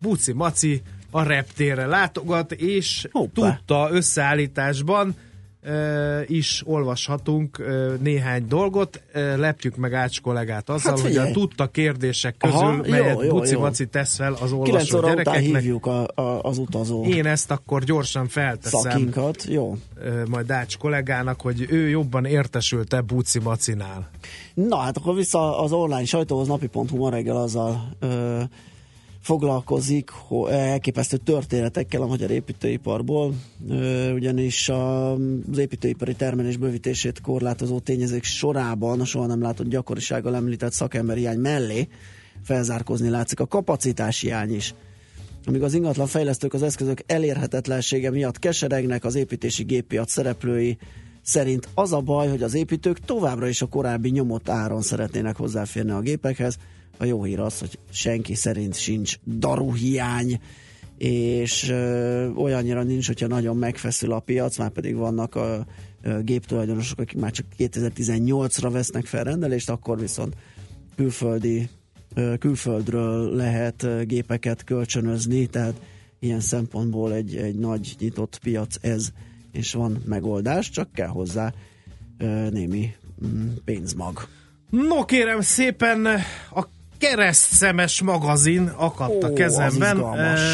Buci Maci a reptérre látogat, és Hoppá. tudta összeállításban e, is olvashatunk e, néhány dolgot. E, lepjük meg Ács kollégát azzal, hát hogy a tudta kérdések közül, Aha, melyet jó, jó, Buci jó. Maci tesz fel az olvasó gyerekeknek. Hívjuk a, a, az utazó. Én ezt akkor gyorsan felteszem. Szakinkat, jó. Majd Ács kollégának, hogy ő jobban értesült-e Buci Macinál. Na hát akkor vissza az online sajtóhoz, napi pont hú ma reggel azzal ö, foglalkozik ho, elképesztő történetekkel a magyar építőiparból, ö, ugyanis a, az építőipari termelés bővítését korlátozó tényezők sorában a soha nem látott gyakorisággal említett szakemberhiány mellé felzárkózni látszik a kapacitáshiány is. Amíg az ingatlan fejlesztők az eszközök elérhetetlensége miatt keseregnek, az építési géppiac szereplői szerint az a baj, hogy az építők továbbra is a korábbi nyomott áron szeretnének hozzáférni a gépekhez. A jó hír az, hogy senki szerint sincs daruhiány, és ö, olyannyira nincs, hogyha nagyon megfeszül a piac, már pedig vannak a ö, géptulajdonosok, akik már csak kétezer-tizennyolcra vesznek fel rendelést, akkor viszont külföldi külföldről lehet gépeket kölcsönözni, tehát ilyen szempontból egy, egy nagy nyitott piac ez, és van megoldás, csak kell hozzá némi pénzmag. No kérem szépen, a keresztszemes magazin akadt Ó, a kezemben,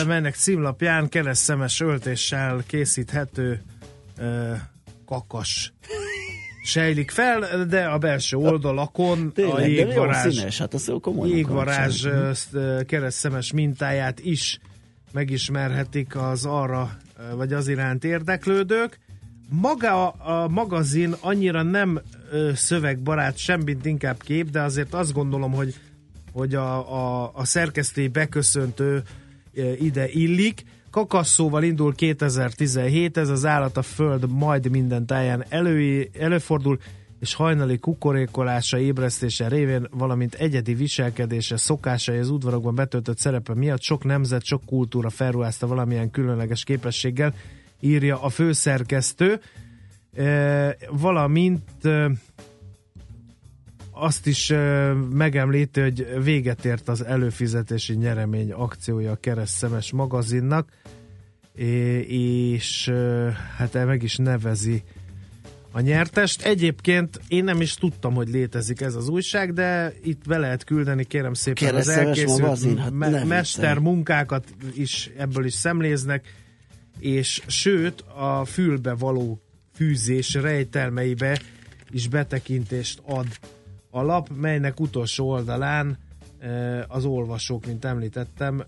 melynek címlapján keresztszemes öltéssel készíthető kakas sejlik fel, de a belső oldalakon Tényleg, a jégvarázs, színes, hát jégvarázs keresztszemes mintáját is megismerhetik az arra, vagy az iránt érdeklődők. Maga a magazin annyira nem szövegbarát, semmit inkább kép, de azért azt gondolom, hogy, hogy a, a, a szerkesztői beköszöntő ide illik. Kakasszóval indul kétezer-tizenhét, ez az állat a föld majd minden táján elő, előfordul, és hajnali kukorékolása, ébresztése révén, valamint egyedi viselkedése, szokásai az udvarokban betöltött szerepe miatt sok nemzet, sok kultúra felruházta valamilyen különleges képességgel, írja a főszerkesztő, e, valamint e, azt is e, megemlíti, hogy véget ért az előfizetési nyeremény akciója a keresztszemes magazinnak, e, és e, hát el meg is nevezi a nyertest. Egyébként én nem is tudtam, hogy létezik ez az újság, de itt be lehet küldeni, kérem szépen, az elkészült hát me- mestermunkákat is, ebből is szemléznek, és sőt a fülbe való fűzés rejtelmeibe is betekintést ad a lap, melynek utolsó oldalán az olvasók, mint említettem,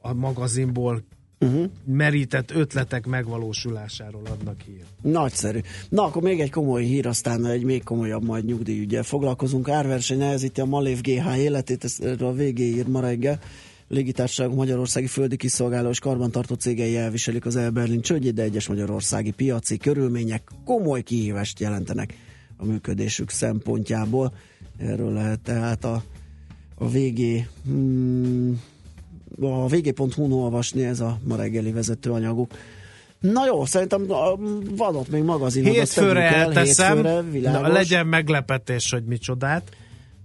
a magazinból Uh-huh. merített ötletek megvalósulásáról adnak hír. Nagyszerű. Na, akkor még egy komoly hír, aztán egy még komolyabb, majd nyugdíjügyel foglalkozunk. Árverseny nehezíti a Malév gé há életét, ezt a vé gé ír ma reggel. Légitársaság magyarországi földi kiszolgáló és karbantartó cégei elviselik az Air Berlin csődjét, de egyes magyarországi piaci körülmények komoly kihívást jelentenek a működésük szempontjából. Erről lehet tehát a, a vé gé... Hmm, a vg.hu-n olvasni, ez a ma reggeli vezetőanyaguk. Na jó, szerintem van ott még magazinodat. Hétfőre elteszem, hétfőre, na, legyen meglepetés, hogy micsodát.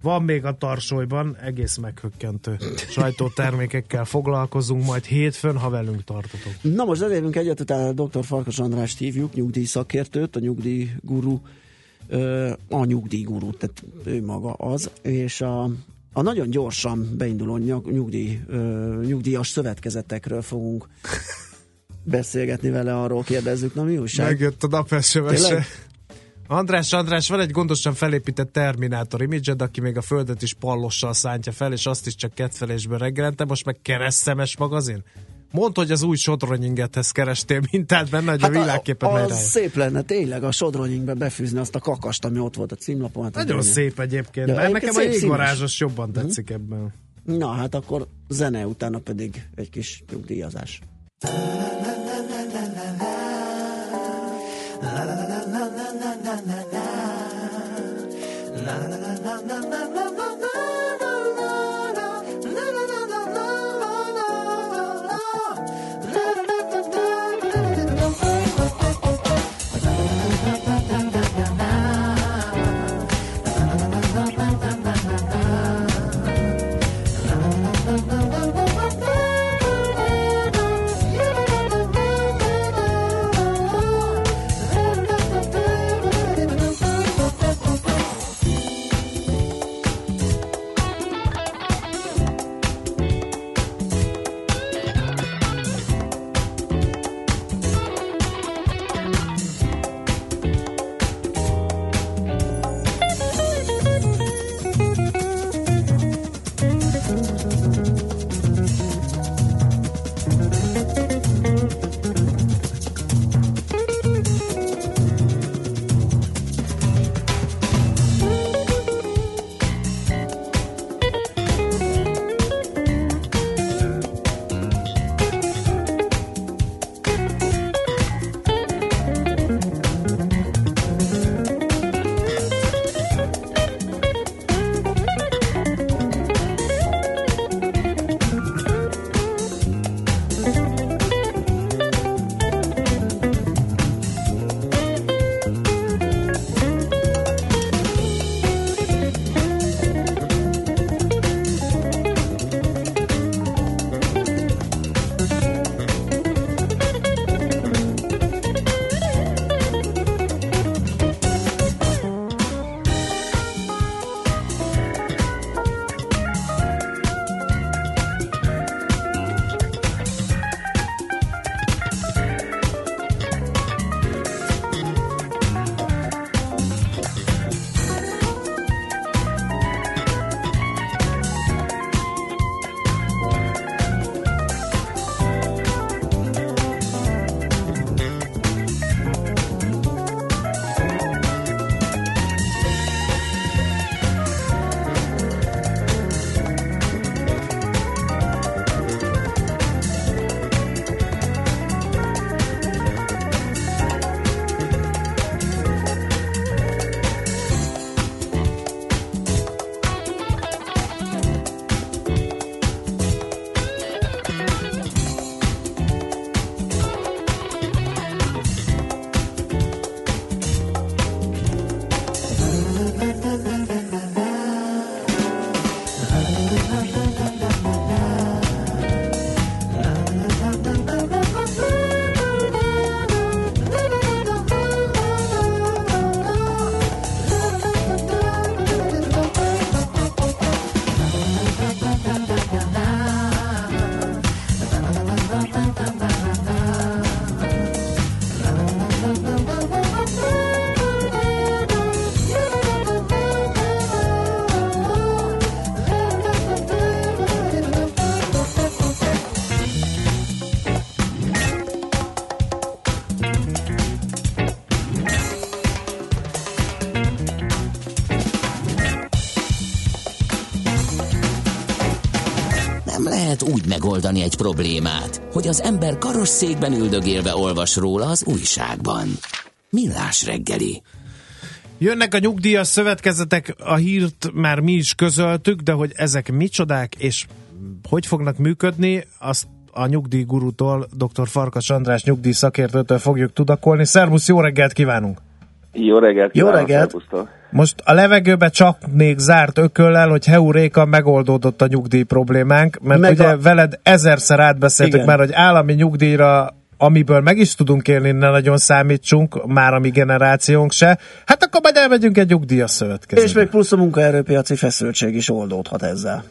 Van még a tarsolyban, egész meghökkentő sajtótermékekkel foglalkozunk, majd hétfőn, ha velünk tartotok. Na most elérünk egyet, utána doktor Farkas Andrást hívjuk, nyugdíjszakértőt, a nyugdíjguru, a nyugdíjguru, tehát ő maga az, és a A nagyon gyorsan beinduló nyugdíj, nyugdíjas szövetkezetekről fogunk beszélgetni vele, arról kérdezzük, na mi újság? Megjött a napesevese. András, András, van egy gondosan felépített Terminátor imidzsed, aki még a földet is pallossal szántja fel, és azt is csak kedvelésben reggelente, most meg keresztszemes magazin? Mondd, hogy az új sodronnyingethez kerestél mintát benne, hogy hát a világképet megy rá. Szép lenne tényleg a sodronnyingbe befűzni azt a kakast, ami ott volt a címlapon. Hát nagyon szép egyébként, ja, mert nekem a jégvarázsos jobban uh-huh. tetszik ebben. Na hát akkor zene, utána pedig egy kis nyugdíjazás. lehet úgy megoldani egy problémát, hogy az ember karosszékben üldögélve olvas róla az újságban. Millás reggeli. Jönnek a nyugdíjas szövetkezetek, a hírt már mi is közöltük, de hogy ezek micsodák és hogy fognak működni, azt a nyugdíjgurútól, dr. Farkas András nyugdíj szakértőtől fogjuk tudakolni. Szervusz, jó reggelt kívánunk! Jó reggelt kívánok! Jó reggelt! Most a levegőbe csak még zárt ököllel, hogy heuréka, megoldódott a nyugdíj problémánk, mert meg ugye a... veled ezerszer átbeszéltük, igen, már, hogy állami nyugdíjra, amiből meg is tudunk élni, ne nagyon számítsunk, már a mi generációnk se. Hát akkor majd elmegyünk egy nyugdíjas szövetkezetbe. És még plusz a munkaerőpiaci feszültség is oldódhat ezzel.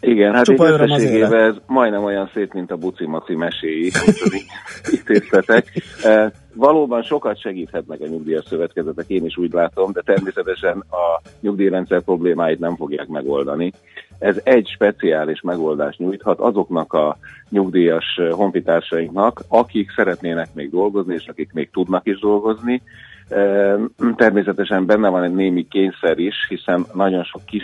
Igen, hát egy összességében ez majdnem olyan szép, mint a buci-maci meséi, ítéztetek. E, valóban sokat segíthetnek a nyugdíjas szövetkezetek, én is úgy látom, de természetesen a nyugdíjrendszer problémáit nem fogják megoldani. Ez egy speciális megoldást nyújthat azoknak a nyugdíjas honfitársainknak, akik szeretnének még dolgozni, és akik még tudnak is dolgozni. Természetesen benne van egy némi kényszer is, hiszen nagyon sok kis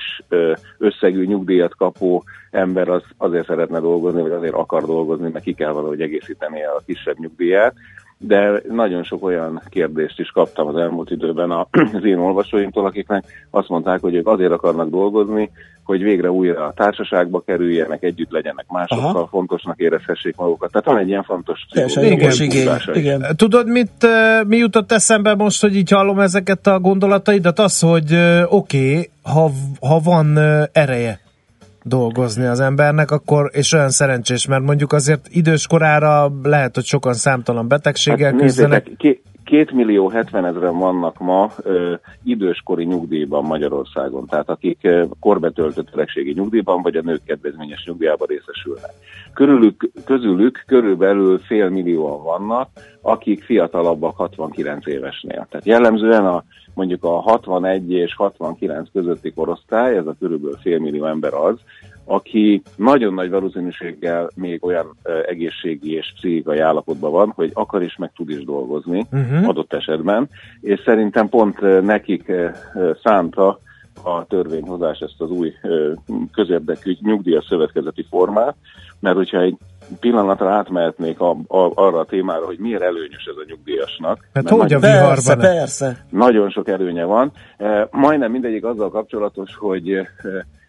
összegű nyugdíjat kapó ember az azért szeretne dolgozni, vagy azért akar dolgozni, mert ki kell valahogy egészítenie a kisebb nyugdíját, de nagyon sok olyan kérdést is kaptam az elmúlt időben az én olvasóimtól, akiknek azt mondták, hogy ők azért akarnak dolgozni, hogy végre újra a társaságba kerüljenek, együtt legyenek másokkal, aha, fontosnak érezhessék magukat. Tehát van egy ilyen fontos pszichogény. Tudod, mit, mi jutott eszembe most, hogy így hallom ezeket a gondolataidat? Az, hogy oké, okay, ha, ha van ereje dolgozni az embernek, akkor és olyan szerencsés, mert mondjuk azért idős korára lehet, hogy sokan számtalan betegséggel hát küzdenek. két millió hetvenezren vannak ma ö, időskori nyugdíjban Magyarországon, tehát akik ö, korbetöltött öregségi nyugdíjban, vagy a nők kedvezményes nyugdíjában részesülnek. Körülük, közülük körülbelül fél millióan vannak, akik fiatalabbak hatvankilenc évesnél. Tehát jellemzően a mondjuk a hatvanegy és hatvankilenc közötti korosztály, ez a körülbelül fél millió ember az, aki nagyon nagy valószínűséggel még olyan egészségi és pszichikai állapotban van, hogy akar és meg tud is dolgozni, uh-huh, adott esetben, és szerintem pont nekik szánta a törvényhozás ezt az új közérdekű nyugdíjas szövetkezeti formát, mert hogyha egy pillanatra átmehetnék a, a, arra a témára, hogy miért előnyös ez a nyugdíjasnak. Hát hogy a viharban. Persze, persze. Nagyon sok előnye van. E, majdnem mindegyik azzal kapcsolatos, hogy e,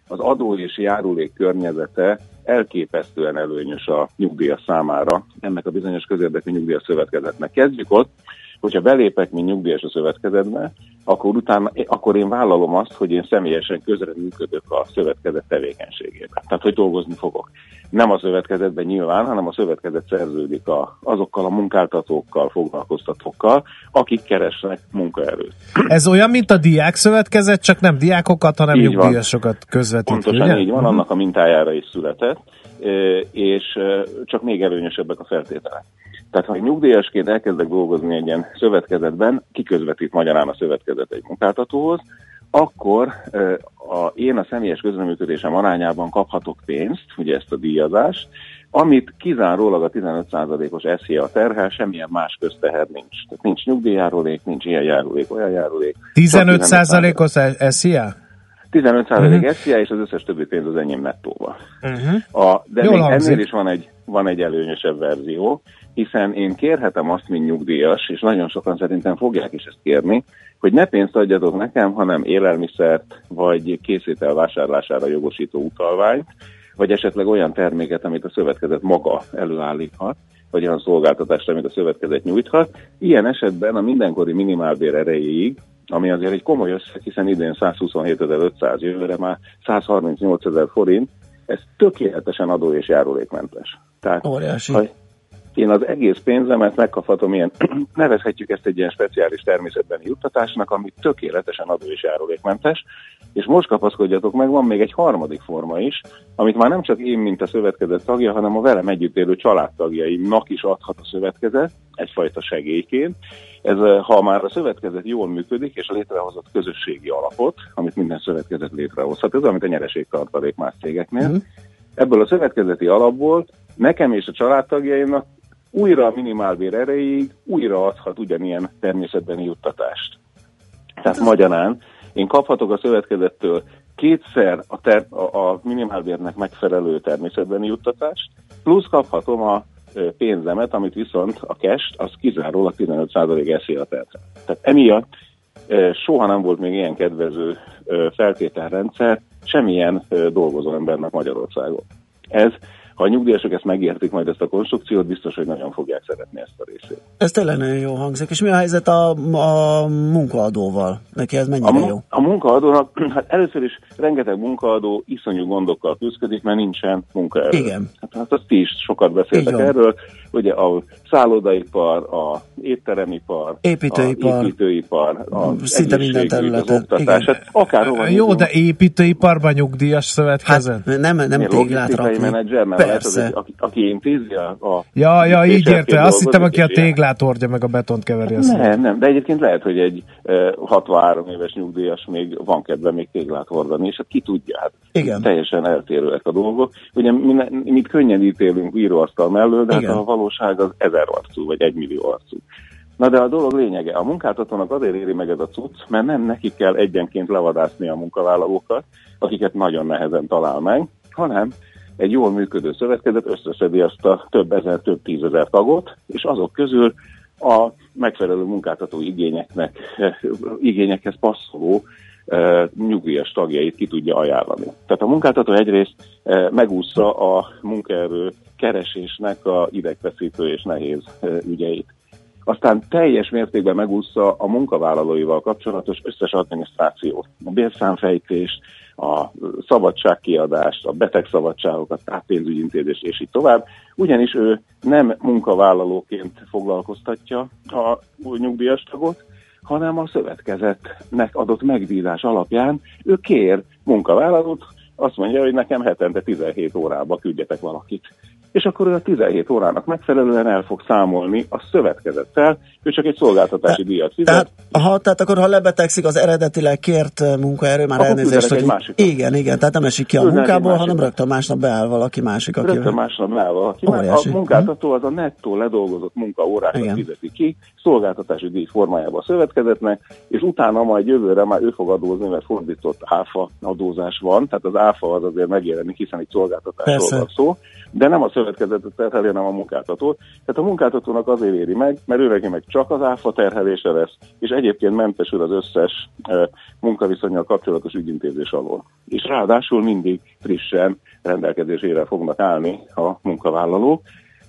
az adó és járulék környezete elképesztően előnyös a nyugdíjas számára, ennek a bizonyos közérdekű nyugdíjas szövetkezetnek. Kezdjük ott, hogyha belépek, mint nyugdíjas a szövetkezetbe, akkor utána, akkor én vállalom azt, hogy én személyesen közreműködök a szövetkezet tevékenységében. Tehát, hogy dolgozni fogok. Nem a szövetkezetben nyilván, hanem a szövetkezet szerződik a, azokkal a munkáltatókkal, foglalkoztatókkal, akik keresnek munkaerőt. Ez olyan, mint a diák szövetkezet, csak nem diákokat, hanem így nyugdíjasokat közvetít. Pontosan ugye? Így van, annak a mintájára is született, és csak még előnyösebbek a feltételek. Tehát, ha nyugdíjasként elkezdek dolgozni egy ilyen szövetkezetben, kiközvetít magyarán a szövetkezet egy munkáltatóhoz, akkor a, én a személyes közreműködésem arányában kaphatok pénzt, ugye ezt a díjazást, amit kizárólag a tizenöt százalékos esz há terhel, semmilyen más közteher nincs. Tehát nincs nyugdíjjárulék, nincs ilyen járulék, olyan járulék. tizenöt százalékos esz há? tizenöt százalék uh-huh, esz há, és az összes többi pénz az enyém nettóba. Uh-huh. A, de jól még hangzik. Ennél is van egy, van egy előnyösebb verzió, hiszen én kérhetem azt, mint nyugdíjas, és nagyon sokan szerintem fogják is ezt kérni, hogy ne pénzt adjatok nekem, hanem élelmiszert, vagy készétel vásárlására jogosító utalványt, vagy esetleg olyan terméket, amit a szövetkezet maga előállíthat, vagy olyan szolgáltatást, amit a szövetkezet nyújthat. Ilyen esetben a mindenkori minimálbér erejéig, ami azért egy komoly összeg, hiszen idén százhuszonhétezer-ötszáz, jövőre már százharmincnyolcezer forint, ez tökéletesen adó- és járulékmentes. Tehát, óriási. Én az egész pénzemet megkaphatom ilyen, nevezhetjük ezt egy ilyen speciális természetbeni juttatásnak, ami tökéletesen adó- és járulékmentes, és most kapaszkodjatok meg, van még egy harmadik forma is, amit már nem csak én, mint a szövetkezet tagja, hanem a velem együtt élő családtagjaimnak is adhat a szövetkezet, egyfajta segélyként. Ez, ha már a szövetkezet jól működik, és létrehozott közösségi alapot, amit minden szövetkezet létrehozhat, ez amit a nyereségtartalék más cégeknél, mm. ebből a szövetkezeti alapból nekem és a családtagjaimnak újra a minimálbér erejéig újra adhat ugyanilyen természetbeni juttatást. Tehát magyarán én kaphatok a szövetkezettől kétszer a, ter- a, a minimálbérnek megfelelő természetbeni juttatást, plusz kaphatom a pénzemet, amit viszont a cash, az kizárólag tizenöt százalék eszi a tercet. Tehát emiatt soha nem volt még ilyen kedvező feltételrendszer semmilyen dolgozó embernek Magyarországon. Ez, ha a nyugdíjasok ezt megértik majd ezt a konstrukciót, biztos, hogy nagyon fogják szeretni ezt a részét. Ez tényleg nagyon jó hangzik. És mi a helyzet a, a munkaadóval? Neki ez mennyire a, jó? A munkaadónak, hát először is rengeteg munkaadó iszonyú gondokkal küzdik, mert nincsen munkaerő. Igen. Hát, hát azt ti is sokat beszéltek erről. Ugye a szállodaipar, a étteremipar, építőipar, a építőipar, a szinte minden területen, az oktatás, hát akárhova. Jó, de építőiparban nyugdíjas szövetkezet? Hát nem, nem téglát rakni. Persze. Lehet, aki, aki intézi a... a ja, ja, így érte. Azt hittem, aki a téglát hordja, meg a betont keveri. Nem, nem, nem, de egyébként lehet, hogy egy hatvanhárom éves nyugdíjas még van kedve még téglát hordani, és hát ki tudja, hát igen. Teljesen eltérőek a dolgok. Ugye mi, mit könnyen ítélünk íróasztal mellől, de igen. Hát a valóság az ezer arcú, vagy egy millió arcú. Na de a dolog lényege, a munkáltatónak azért éri meg ez a cucc, mert nem nekik kell egyenként levadászni a munkavállalókat, akiket nagyon nehezen talál meg, hanem egy jól működő szövetkezet összeszedi azt a több ezer, több tízezer tagot, és azok közül a megfelelő munkáltató igényeknek, igényekhez passzoló e, nyugdíjas tagjait ki tudja ajánlani. Tehát a munkáltató egyrészt e, megúszza a munkaerő keresésnek a idegfeszítő és nehéz e, ügyeit. Aztán teljes mértékben megúszza a munkavállalóival kapcsolatos összes adminisztrációt, a bérszámfejtést, a szabadságkiadást, a betegszabadságokat, táppénzügyintézést és így tovább, ugyanis ő nem munkavállalóként foglalkoztatja a nyugdíjas tagot, hanem a szövetkezetnek adott megbízás alapján ő kér munkavállalót, azt mondja, hogy nekem hetente tizenhét órába küldjetek valakit. És akkor ő a tizenhét órának megfelelően el fog számolni a szövetkezettel, ő csak egy szolgáltatási Te, díjat fizet. Tehát, ha, tehát akkor, ha lebetegszik az eredetileg kért munkaerő, már elnézést, hogy igen, igen, tehát nem esik ki a munkából, hanem rögtön másnap beáll valaki másik. Aki rögtön másnap beáll valaki, a munkáltató az a nettó ledolgozott munkaórákat fizeti ki, szolgáltatási díj formájában a szövetkezetnek, és utána majd jövőre már ő fog adózni, mert fordított áfa adózás van, tehát az áfa az azért megjelenik, hiszen egy szolgáltatásról van szó, de nem a szövetkezetet terheli, nem a munkáltatót. Tehát a munkáltatónak azért éri meg, mert őregi meg csak az áfa terhelése lesz, és egyébként mentesül az összes e, munkaviszonnyal kapcsolatos ügyintézés alól. És ráadásul mindig frissen rendelkezésére fognak állni a munkavállalók.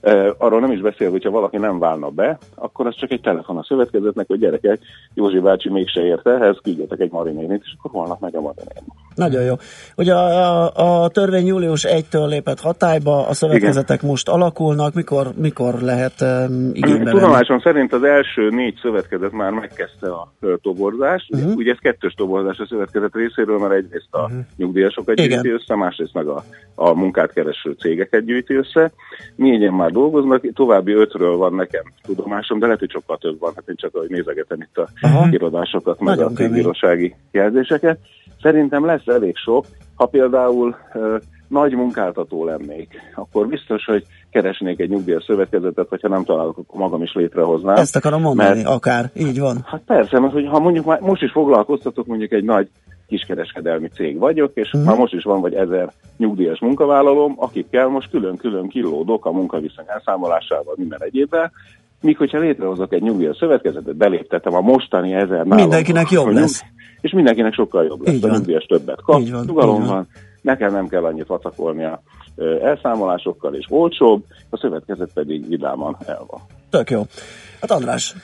E, arról nem is beszél, hogyha valaki nem válna be, akkor az csak egy telefon a szövetkezetnek, hogy gyerekek, Józsi bácsi mégse érte, ehhez küldjetek egy marinénit, és akkor holnap megy a marinénit. Nagyon jó. Ugye a, a, a törvény július elsejétől lépett hatályba, a szövetkezetek igen. most alakulnak, mikor, mikor lehet um, igénybe? Tudomásom szerint az első négy szövetkezet már megkezdte a toborzást, uh-huh. ugye ez kettős toborzás a szövetkezet részéről, mert egyrészt a uh-huh. nyugdíjasokat gyűjti össze, másrészt meg a, a munkát kereső cégeket gyűjti össze. Négyen már dolgoznak, további ötről van nekem tudomásom, de lehet, hogy sokkal több van, hát én csak ahogy nézegetem itt a uh-huh. irodásokat, meg nagyon a cégbírósági jelzéseket. Szerintem lesz elég sok, ha például ö, nagy munkáltató lennék, akkor biztos, hogy keresnék egy nyugdíjas szövetkezetet, hogyha nem találok, akkor magam is létrehoznám. Ezt akarom mondani, mert, akár, így van. Hát persze, mert hogy ha mondjuk már most is foglalkoztatok, mondjuk egy nagy kiskereskedelmi cég vagyok, és uh-huh. már most is van vagy ezer nyugdíjas munkavállalom, akikkel most külön-külön kilódok a munkaviszony elszámolásával, minden egyébben, míg hogyha létrehozok egy nyugdíjas szövetkezetet, beléptetem a mostani ezer nálam. Mindenkinek jobb lesz. És mindenkinek sokkal jobb lesz, a nyugdíjas többet kap, nyugalom van, nekem nem kell annyit vacakolni a elszámolásokkal, és olcsóbb, a szövetkezet pedig vidáman el van. Tök jó. Hát András.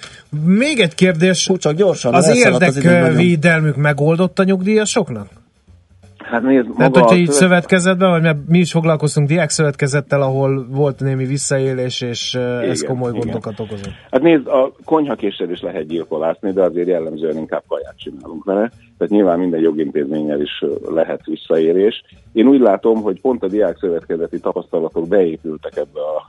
Még egy kérdés. Hú, csak gyorsan. Az érdekvédelmük megoldott a nyugdíjasoknak? Hát nézd, maga tehát, hogyha így szövet... szövetkezetben, vagy mert mi is foglalkoztunk diákszövetkezettel, ahol volt némi visszaélés, és igen, ez komoly igen. gondokat okozott. Hát nézd, a konyhakéssel is lehet gyilkolászni, de azért jellemzően inkább kaját csinálunk vele. Tehát nyilván minden jogintézménnyel is lehet visszaérés. Én úgy látom, hogy pont a diákszövetkezeti tapasztalatok beépültek ebbe a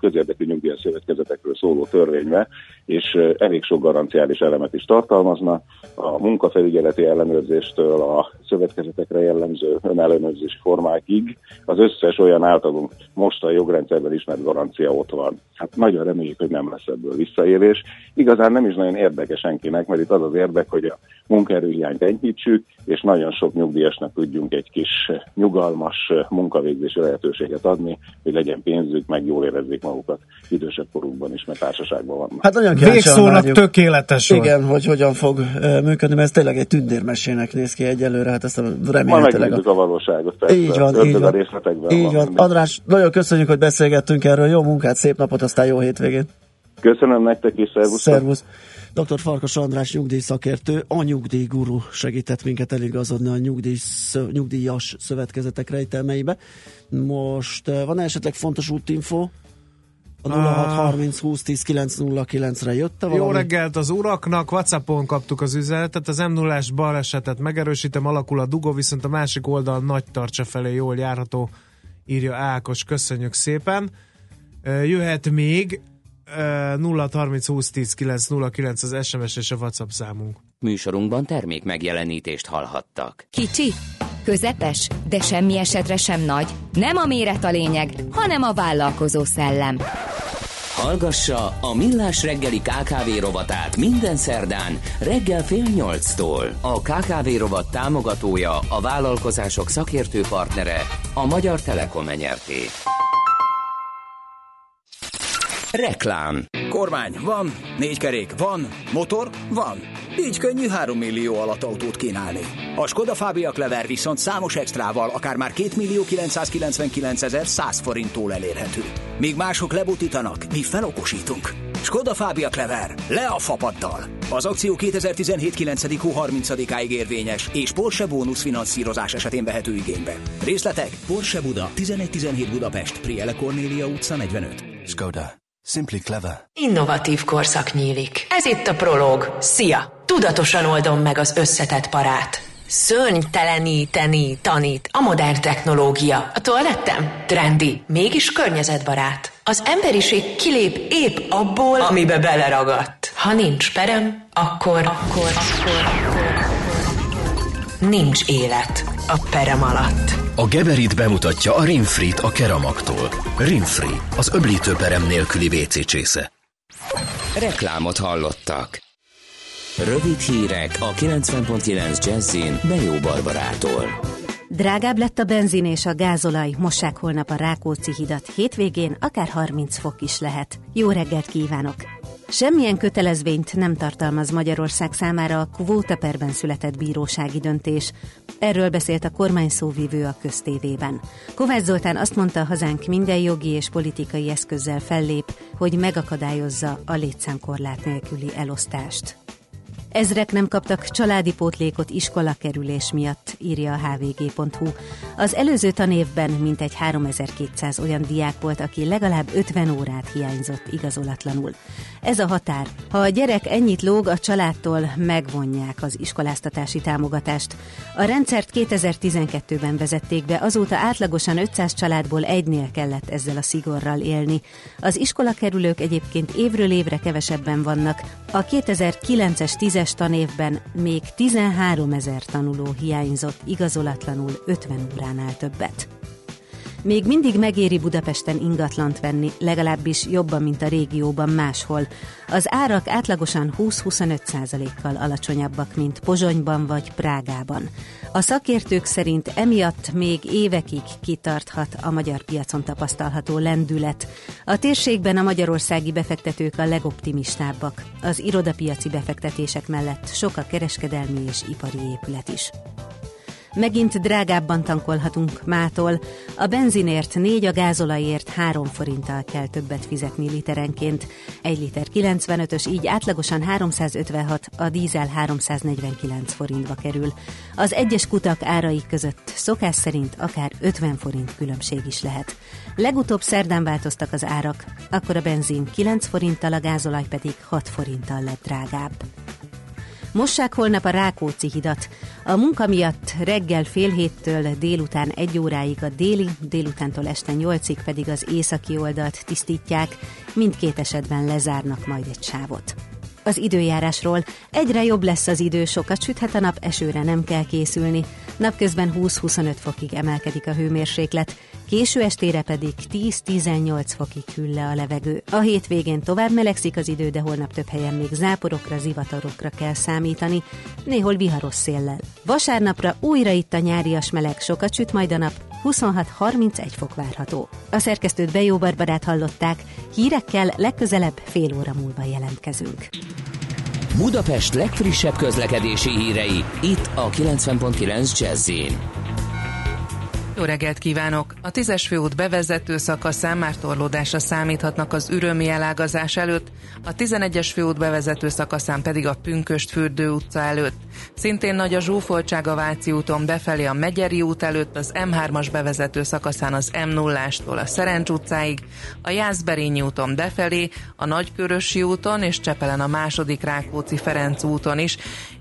közérdekű nyugdíjas szövetkezetekről szóló törvénybe, és elég sok garanciális elemet is tartalmazna. A munkafelügyeleti ellenőrzéstől a szövetkezetekre jellemző önellenőrzés formákig az összes olyan általunk most a jogrendszerben ismert garancia ott van. Hát nagyon reméljük, hogy nem lesz ebből visszaélés. Igazán nem is nagyon érdekes senkinek, mert itt az az érdek, hogy a munkaerőhiányt enyhítsük, és nagyon sok nyugdíjasnak tudjunk egy kis nyugalmas munkavégzési lehetőséget adni, hogy legyen pénzük, meg jól érezzék magukat idősebb korukban is, mert társaságban vannak. Hát olyan végszónak tökéletes. Igen, hogy hogyan fog működni, mert ez tényleg egy tündérmesének néz ki egyelőre, hát ezt remélhetőleg. Ma a... a valóságot, persze. Így van, így van. Így van. András, nagyon köszönjük, hogy beszélgettünk erről. Jó munkát, szép napot, aztán jó hétvégén. Köszönöm nektek is, szervusz. Szervusz. doktor Farkas András nyugdíj szakértő, a nyugdíjguru segített minket eligazodni a nyugdíj, nyugdíjas szövetkezetek rejtelmeibe. Most van esetleg fontos útinfó? A nulla hat harminc húsz tíz kilenc nulla kilenc-re jött valami? Jó reggelt az uraknak, WhatsAppon kaptuk az üzenetet, az em nullás balesetet megerősítem, alakul a dugó, viszont a másik oldal Nagy Tarcsa felé jól járható, írja Ákos, köszönjük szépen. Jöhet még nulla hat harminc húsz tíz kilenc nulla kilenc az es em es és a WhatsApp számunk. Műsorunkban termék megjelenítést hallhattak. Kicsi, közepes, de semmi esetre sem nagy. Nem a méret a lényeg, hanem a vállalkozó szellem. Hallgassa a Millás reggeli ká ká vé rovatát minden szerdán reggel fél nyolctól. A ká ká vé rovat támogatója, a vállalkozások szakértő partnere, a Magyar Telekom nyerté. Reklám. Kormány van, négy kerék van, motor van. Így könnyű három millió alatt autót kínálni. A Skoda Fábiak Lever viszont számos extrával akár már kétmillió-kilencszázkilencvenkilencezer-száz forinttól elérhető. Míg mások lebutítanak, mi felokosítunk. Skoda Fábiak Lever. Le a fapaddal. Az akció kétezer-tizenhét kilencedik hó harmincadikáig érvényes, és Porsche bónusz finanszírozás esetén vehető igénybe. Részletek Porsche Buda, tizenegy tizenhét Budapest, Priele Kornélia utca negyvenöt. Skoda. Simply clever. Innovatív korszak nyílik. Ez itt a Prolog. Szia! Tudatosan oldom meg az összetett parát. Szörnyteleníteni tanít a modern technológia. A toalettem trendi, mégis környezetbarát. Az emberiség kilép épp abból, amibe beleragadt. Ha nincs perem, akkor, akkor, akkor, akkor, akkor nincs élet a perem alatt. A Geberit bemutatja a Rinfrit a Keramagtól. Rinfri, az öblítőperem nélküli vé cé csésze. Reklámot hallottak. Rövid hírek a kilencven pont kilenc Jazzin Bejó Barbarától. Drágább lett a benzin és a gázolaj, mossák holnap a Rákóczi hidat, hétvégén akár harminc fok is lehet. Jó reggelt kívánok! Semmilyen kötelezvényt nem tartalmaz Magyarország számára a kvótaperben született bírósági döntés. Erről beszélt a kormány szóvivő a köztévében. Kovács Zoltán azt mondta, hazánk minden jogi és politikai eszközzel fellép, hogy megakadályozza a létszámkorlát nélküli elosztást. Ezrek nem kaptak családi pótlékot iskolakerülés miatt, írja a hvg.hu. Az előző tanévben mintegy háromezer-kétszáz olyan diák volt, aki legalább ötven órát hiányzott igazolatlanul. Ez a határ. Ha a gyerek ennyit lóg, a családtól megvonják az iskoláztatási támogatást. A rendszert kétezer-tizenkettőben vezették be, azóta átlagosan ötszáz családból egynél kellett ezzel a szigorral élni. Az iskolakerülők egyébként évről évre kevesebben vannak. A kétezer-kilences tízes tanévben még tizenháromezer tanuló hiányzott igazolatlanul ötven óránál többet. Még mindig megéri Budapesten ingatlant venni, legalábbis jobban, mint a régióban máshol. Az árak átlagosan húsz-huszonöt százalékkal alacsonyabbak, mint Pozsonyban vagy Prágában. A szakértők szerint emiatt még évekig kitarthat a magyar piacon tapasztalható lendület. A térségben a magyarországi befektetők a legoptimistábbak. Az irodapiaci befektetések mellett sok a kereskedelmi és ipari épület is. Megint drágábban tankolhatunk mától. A benzinért négy, a gázolajért három forinttal kell többet fizetni literenként. Egy liter kilencvenötös, így átlagosan háromszázötvenhat, a dízel háromszáznegyvenkilenc forintba kerül. Az egyes kutak árai között szokás szerint akár ötven forint különbség is lehet. Legutóbb szerdán változtak az árak, akkor a benzin kilenc forinttal, a gázolaj pedig hat forinttal lett drágább. Mossák holnap a Rákóczi hidat. A munka miatt reggel fél héttől délután egy óráig a déli, délutántól este nyolcig pedig az északi oldalt tisztítják, mindkét esetben lezárnak majd egy sávot. az időjárásról. Egyre jobb lesz az idő, sokat süthet a nap, esőre nem kell készülni. Napközben húsz-huszonöt fokig emelkedik a hőmérséklet, késő estére pedig tíz-tizennyolc fokig hűl le a levegő. A hétvégén tovább melegszik az idő, de holnap több helyen még záporokra, zivatarokra kell számítani, néhol viharos széllel. Vasárnapra újra itt a nyárias meleg, sokat süt majd a nap, huszonhat-harmincegy fok várható. A szerkesztőt Bejó Barbarát hallották, hírekkel legközelebb fél óra múlva jelentkezünk. Budapest legfrissebb közlekedési hírei, itt a kilencven pont kilenc Jazz-én. Jó reggelt kívánok! A tízes főút bevezető szakaszán már torlódásra számíthatnak az ürömi elágazás előtt, a tizenegyes főút bevezető szakaszán pedig a Pünkösdfürdő utca előtt. Szintén nagy a zsúfoltság a Váci úton befelé a Megyeri út előtt, az M hármas bevezető szakaszán az M nullástól a Szerencs utcáig, a Jászberényi úton befelé, a Nagykörösi úton és Csepelen a második Rákóczi-Ferenc úton is,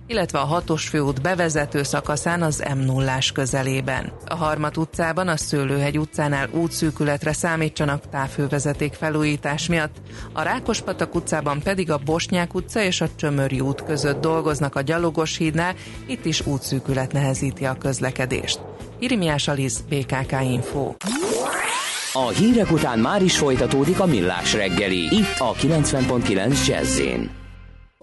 illetve a hatos főút bevezető szakaszán az M nullás közelében. A Harmat utcában, a Szőlőhegy utcánál útszűkületre számítsanak távhővezeték felújítás miatt. A Rákospatak utcában pedig a Bosnyák utca és a Csömöri út között dolgoznak a Gyalogos hídnál, itt is útszűkület nehezíti a közlekedést. Irimiás Alisz, bé ká ká Info. A hírek után már is folytatódik a Millás reggeli, itt a kilencven pont kilenc Jazz-én.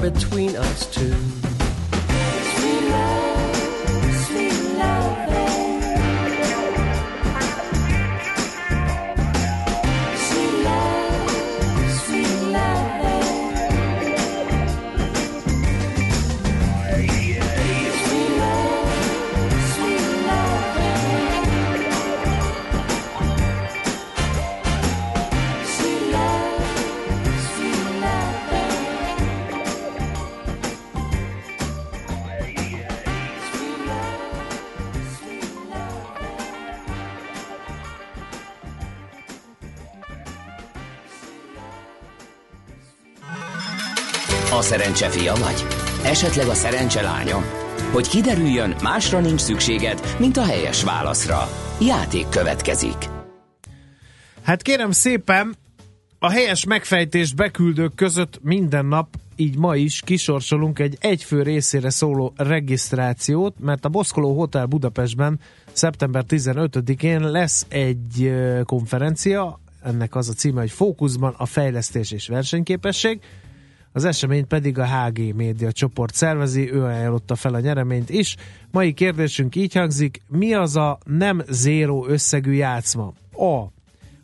Between us two. Sweet love, sweet love, sweet love, sweet love, sweet love, sweet love, sweet love, sweet love. Yeah. A szerencse fia vagy? Esetleg a szerencse lánya? Hogy kiderüljön, másra nincs szükséged, mint a helyes válaszra. Játék következik. Hát kérem szépen, a helyes megfejtést beküldők között minden nap, így ma is kisorsolunk egy egyfő részére szóló regisztrációt, mert a Boscolo Hotel Budapestben szeptember tizenötödikén lesz egy konferencia, ennek az a címe, hogy Fókuszban a fejlesztés és versenyképesség, az eseményt pedig a há gé média csoport szervezi, ő ajánlotta fel a nyereményt is. Mai kérdésünk így hangzik: mi az a nem zéró összegű játszma? A.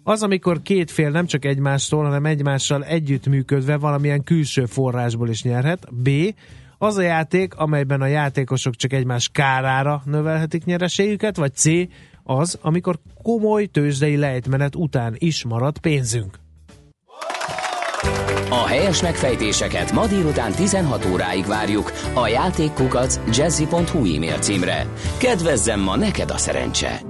Az, amikor két fél nem csak egymástól, hanem egymással együttműködve valamilyen külső forrásból is nyerhet. B. Az a játék, amelyben a játékosok csak egymás kárára növelhetik nyereségüket, vagy C. Az, amikor komoly tőzsdei lejtmenet után is marad pénzünk. A helyes megfejtéseket ma délután tizenhat óráig várjuk a játékkukac jazzy pont hu e-mail címre. Kedvezzem ma neked a szerencse!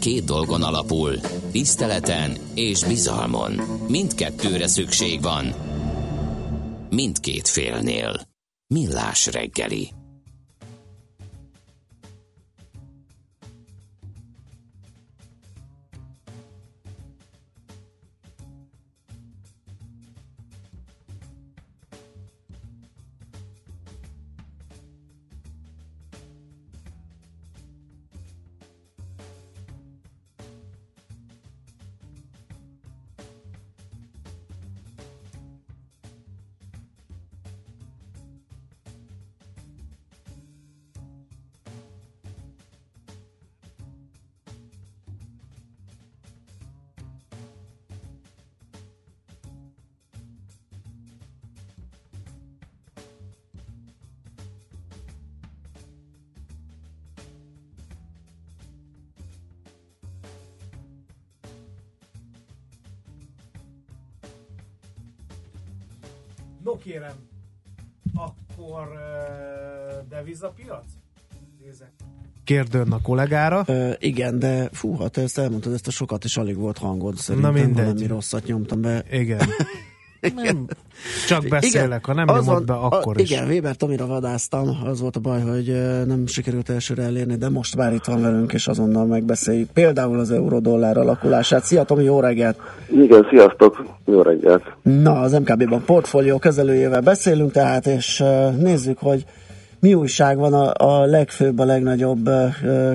Két dolgon alapul: tiszteleten és bizalmon. Mindkettőre szükség van mindkét félnél. Millás reggeli. No kérem, akkor uh, devizapiac? Nézzek. Kérdőn a kollégára. Ö, igen, de fú, ha te ezt elmondtad, ezt a sokat is alig volt hangod szerintem. Na mindegy. Valami rosszat nyomtam be. Igen. Nem. Csak beszélek, igen, ha nem nyomod be, akkor a, is. Igen, Weber Tomira vadáztam, az volt a baj, hogy nem sikerült elsőre elérni, de most már itt van velünk, és azonnal megbeszéljük például az euró-dollár alakulását. Szia Tomi, jó reggelt! Igen, sziasztok, jó reggelt! Na, az em ká bé-ben portfólió kezelőjével beszélünk tehát, és nézzük, hogy mi újság van a, a legfőbb, a legnagyobb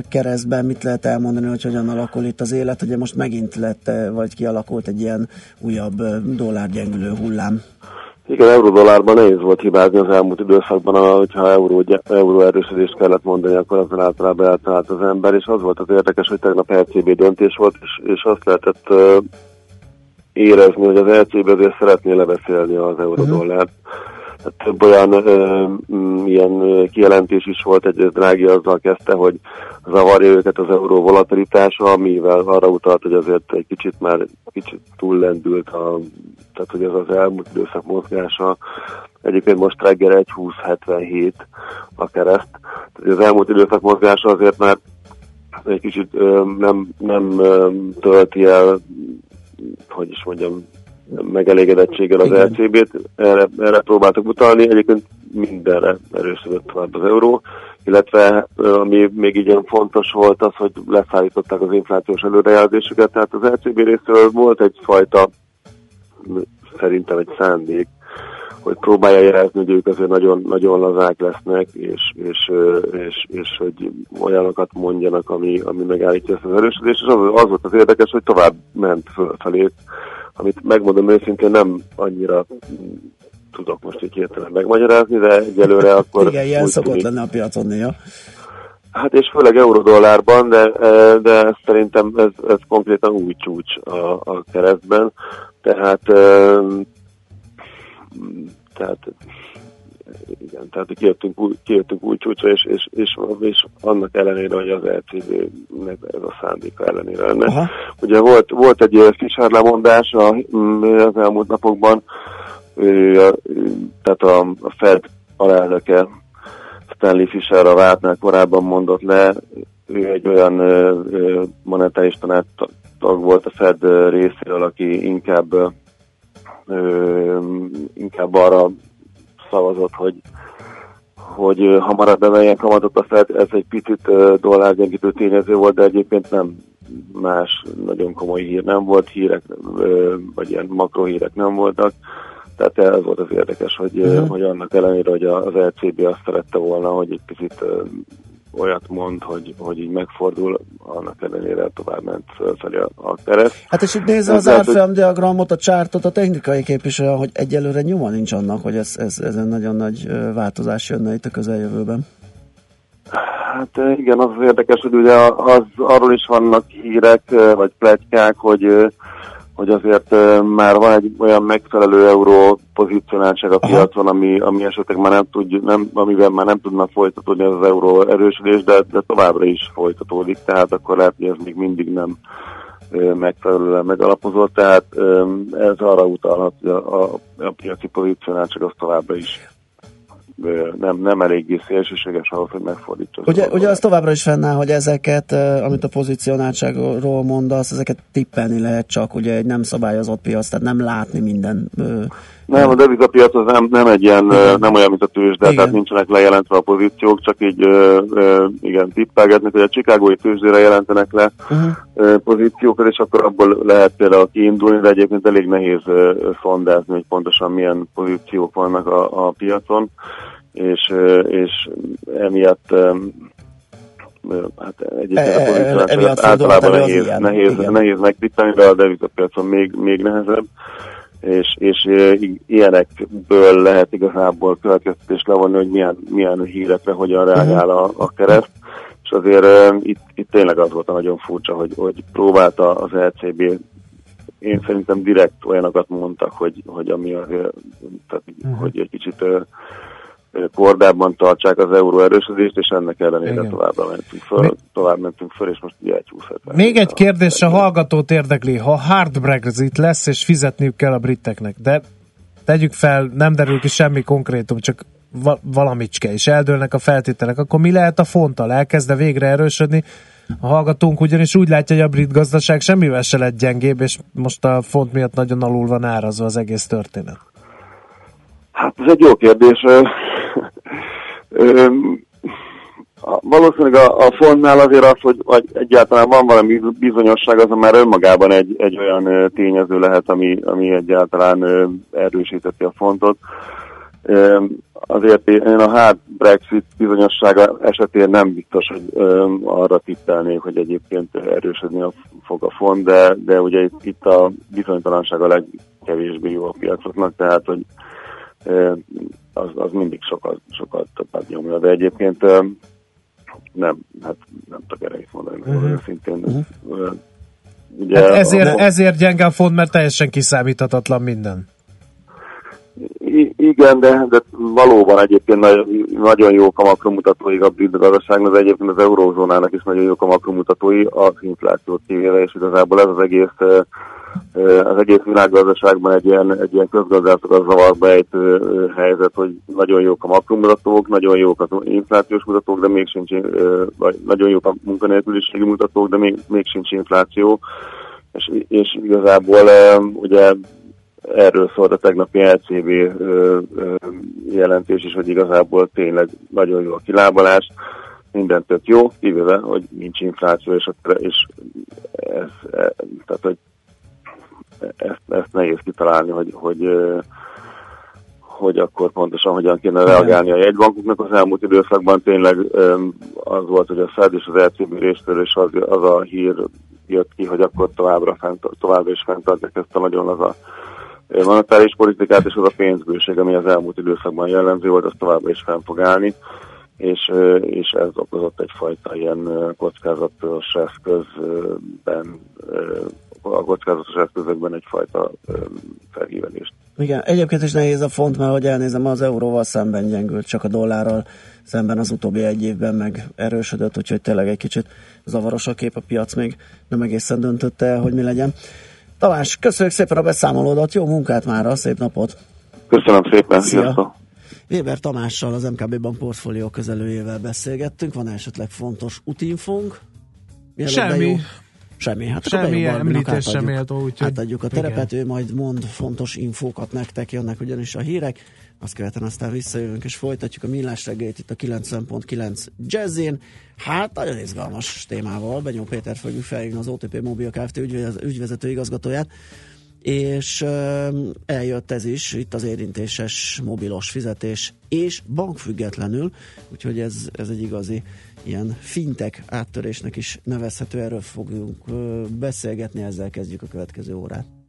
keresztben, mit lehet elmondani, hogy hogyan alakul itt az élet, ugye most megint lett, vagy kialakult egy ilyen újabb dollárgyengülő hullám. Igen, euró-dollárban nehéz volt hibázni az elmúlt időszakban, hogyha euró, euró erősödést kellett mondani, akkor azon általában eltalált az ember, és az volt az érdekes, hogy tegnap é cé bé döntés volt, és, és azt lehetett uh, érezni, hogy az é cé bé azért szeretné lebeszélni az euró-dollárt. Uh-huh. Több olyan ö, ilyen kijelentés is volt, egy Drági azzal kezdte, hogy zavarja őket az euró volatilitása, amivel arra utalt, hogy azért egy kicsit már kicsit túllendült, a, tehát hogy ez az elmúlt időszak mozgása. Egyébként most reggel egy húsz hetvenhét a kereszt. Tehát az elmúlt időszak mozgása azért már egy kicsit ö, nem, nem ö, tölti el, hogy is mondjam, megelégedettséggel az é cé bé-t, erre, erre próbáltuk utalni, egyébként mindenre erősödött tovább az euró, illetve ami még igen fontos volt az, hogy leszállították az inflációs előrejelzésüket, tehát az é cé bé részéről volt egyfajta, szerintem egy szándék, hogy próbálja jelezni, hogy ők azért nagyon, nagyon lazák lesznek, és, és, és, és hogy olyanokat mondjanak, ami, ami megállítja ezt az erősödést, és az, az volt az érdekes, hogy tovább ment fölfelé, amit megmondom őszintén, nem annyira tudok most így hirtelen megmagyarázni, de egyelőre akkor... Igen, ilyen szokott tűnik lenne a piacon néha. Hát és főleg euró-dollárban, de, de szerintem ez, ez konkrétan új csúcs a, a keresztben, tehát... tehát igen, tehát kijöttünk új, kijöttünk új csúcsra, és, és, és, és annak ellenére, hogy az é cé bé-nek ez a szándéka ellenére lenne. Aha. Ugye volt, volt egy kisárlemondás az elmúlt napokban, tehát a, a Fed alelnöke Stanley Fisher a vártnál korábban mondott le, ő egy olyan monetáris tanács tag volt a Fed részéről, aki inkább inkább arra szavazott, hogy, hogy hamarabb emeljen kamatot a Fed, ez egy picit dollárgyengítő tényező volt, de egyébként nem más nagyon komoly hír nem volt, hírek, vagy ilyen makrohírek nem voltak, tehát ez volt az érdekes, hogy, uh-huh. hogy annak ellenére, hogy az é cé bé azt szerette volna, hogy egy picit olyat mond, hogy, hogy így megfordul, annak ellenére tovább ment felfelé a, a kereszt. Hát és itt nézve az árfolyam diagramot, a csártot, a technikai kép is olyan, hogy egyelőre nyoma nincs annak, hogy ez, ez, ezen nagyon nagy változás jönne itt a közeljövőben. Hát igen, az érdekes, hogy ugye az, arról is vannak hírek, vagy pletykák, hogy hogy azért már van egy olyan megfelelő euró pozícionáltság a piacon, ami, ami esetleg már nem tud, nem, amivel már nem tudna folytatódni az euró erősödés, de, de továbbra is folytatódik, tehát akkor lehet, hogy ez még mindig nem megfelelően megalapozott, tehát ez arra utalhat, hogy a, a, a piaci pozícionáltság az továbbra is nem, nem eléggé szélsőséges ahhoz, hogy megfordítsa. Ugye, ugye az továbbra is fennáll, hogy ezeket, amit a pozícionáltságról mondasz, ezeket tippelni lehet csak, ugye egy nem szabályozott piac, tehát nem látni minden. Nem, a devizapiac az nem, nem egy ilyen, nem olyan, mint a tőzsde, tehát nincsenek lejelentve a pozíciók, csak így igen, tippelgetnek, hogy a chicagói tőzsdére jelentenek le uh-huh. pozíciókat, és akkor abból lehet például kiindulni, de egyébként elég nehéz szondázni, hogy pontosan milyen pozíciók vannak a, a piacon. És, és emiatt hát egyébként emiatt általában nehéz, nehéz, nehéz megtippelni, de a devizapiacon még, még nehezebb, és, és ilyenekből lehet igazából következtetést levonni, hogy milyen, milyen hírekre hogyan reagál a, a kereszt, és azért itt, itt tényleg az volt a nagyon furcsa, hogy, hogy próbálta az é cé bé. Én szerintem direkt olyanokat mondtak, hogy, hogy, ami azért, tehát, uh-huh. hogy egy kicsit kordában tartsák az euró erősödést, és ennek ellenére igen. tovább mentünk föl, tovább mentünk föl, és most ugye húsz hetven. Még egy kérdés, a hallgatót érdekli, ha hard Brexit lesz, és fizetniük kell a briteknek, de tegyük fel, nem derül ki semmi konkrétum, csak valamicske is eldőlnek a feltételek, akkor mi lehet a fonttal? Elkezd végre erősödni? A hallgatónk ugyanis úgy látja, hogy a brit gazdaság semmivel se lett gyengébb, és most a font miatt nagyon alul van árazva az egész történet. Hát ez egy jó kérdés. Valószínűleg a, a fontnál azért az, hogy, hogy egyáltalán van valami bizonyosság, az már önmagában egy, egy olyan tényező lehet, ami, ami egyáltalán erősíteti a fontot. Azért én a hard Brexit bizonyossága esetén nem biztos, hogy arra tippelnék, hogy egyébként erősödni fog a font, de, de ugye itt a bizonytalanság a legkevésbé jó a piacoknak, tehát hogy az, az mindig sokat, sokat többet nyomja, de egyébként nem, hát nem tudok erre mit mondani, uh-huh. szintén uh-huh. ugye hát ezért, a... ezért gyenge a font, mert teljesen kiszámíthatatlan minden. I- igen, de, de valóban egyébként nagy, nagyon jók a makromutatói a brit gazdaságnak, de egyébként az eurózónának is nagyon jók a makromutatói az inflációt kivéve, és igazából ez az egész, az egész világgazdaságban egy ilyen, egy ilyen közgazdászok zavarba ejtő helyzet, hogy nagyon jók a makromutatók, nagyon jók az inflációs mutatók, de még sincs, vagy nagyon jók a munkanélküliségi mutatók, de még, még sincs infláció, és, és igazából ugye erről szólt a tegnapi é cé bé jelentés is, hogy igazából tényleg nagyon jó a kilábalás, minden tök jó, kivéve, hogy nincs infláció, és, és ez, e, tehát, hogy ezt, ezt nehéz kitalálni, hogy, hogy, hogy akkor pontosan hogyan kéne reagálni a jegybankoknak. Az elmúlt időszakban tényleg az volt, hogy a Fed és az é cé bé részéről is az, az a hír jött ki, hogy akkor továbbra, fent, továbbra is fenntartják ezt a nagyon az a monetáris politikát, és az a pénzbőség, ami az elmúlt időszakban jellemző volt, az továbbra is fenn fog állni, és, és ez okozott egyfajta ilyen kockázatos eszközben, a kockázatos eszközökben egyfajta felhívelést. Igen, egyébként is nehéz a font, mert hogy elnézem, az euróval szemben gyengült, csak a dollárral szemben az utóbbi egy évben meg erősödött, úgyhogy tényleg egy kicsit zavaros a kép, a piac még nem egészen döntötte el, hogy mi legyen. Tamás, köszönjük szépen a beszámolódat, jó munkát mára, szép napot! Köszönöm szépen! Szia! Weber Tamással, az em ká bé Bank portfólió közelőjével beszélgettünk, van esetleg fontos útinfónk? Semmi! Semmi, hát semmi említés sem méltó, úgyhogy... Átadjuk a terepet, igen. Ő majd mond fontos infókat nektek, jönnek ugyanis a hírek, azt követően aztán visszajövünk, és folytatjuk a Millás reggelit itt a kilencven pont kilenc Jazzin. Hát nagyon izgalmas témával, Benyó Péter fogjuk felhívni, az o té pé Mobil Kft ügyvezető igazgatóját, és eljött ez is, itt az érintéses mobilos fizetés, és bankfüggetlenül, úgyhogy ez, ez egy igazi ilyen fintech áttörésnek is nevezhető, erről fogunk beszélgetni, ezzel kezdjük a következő órát.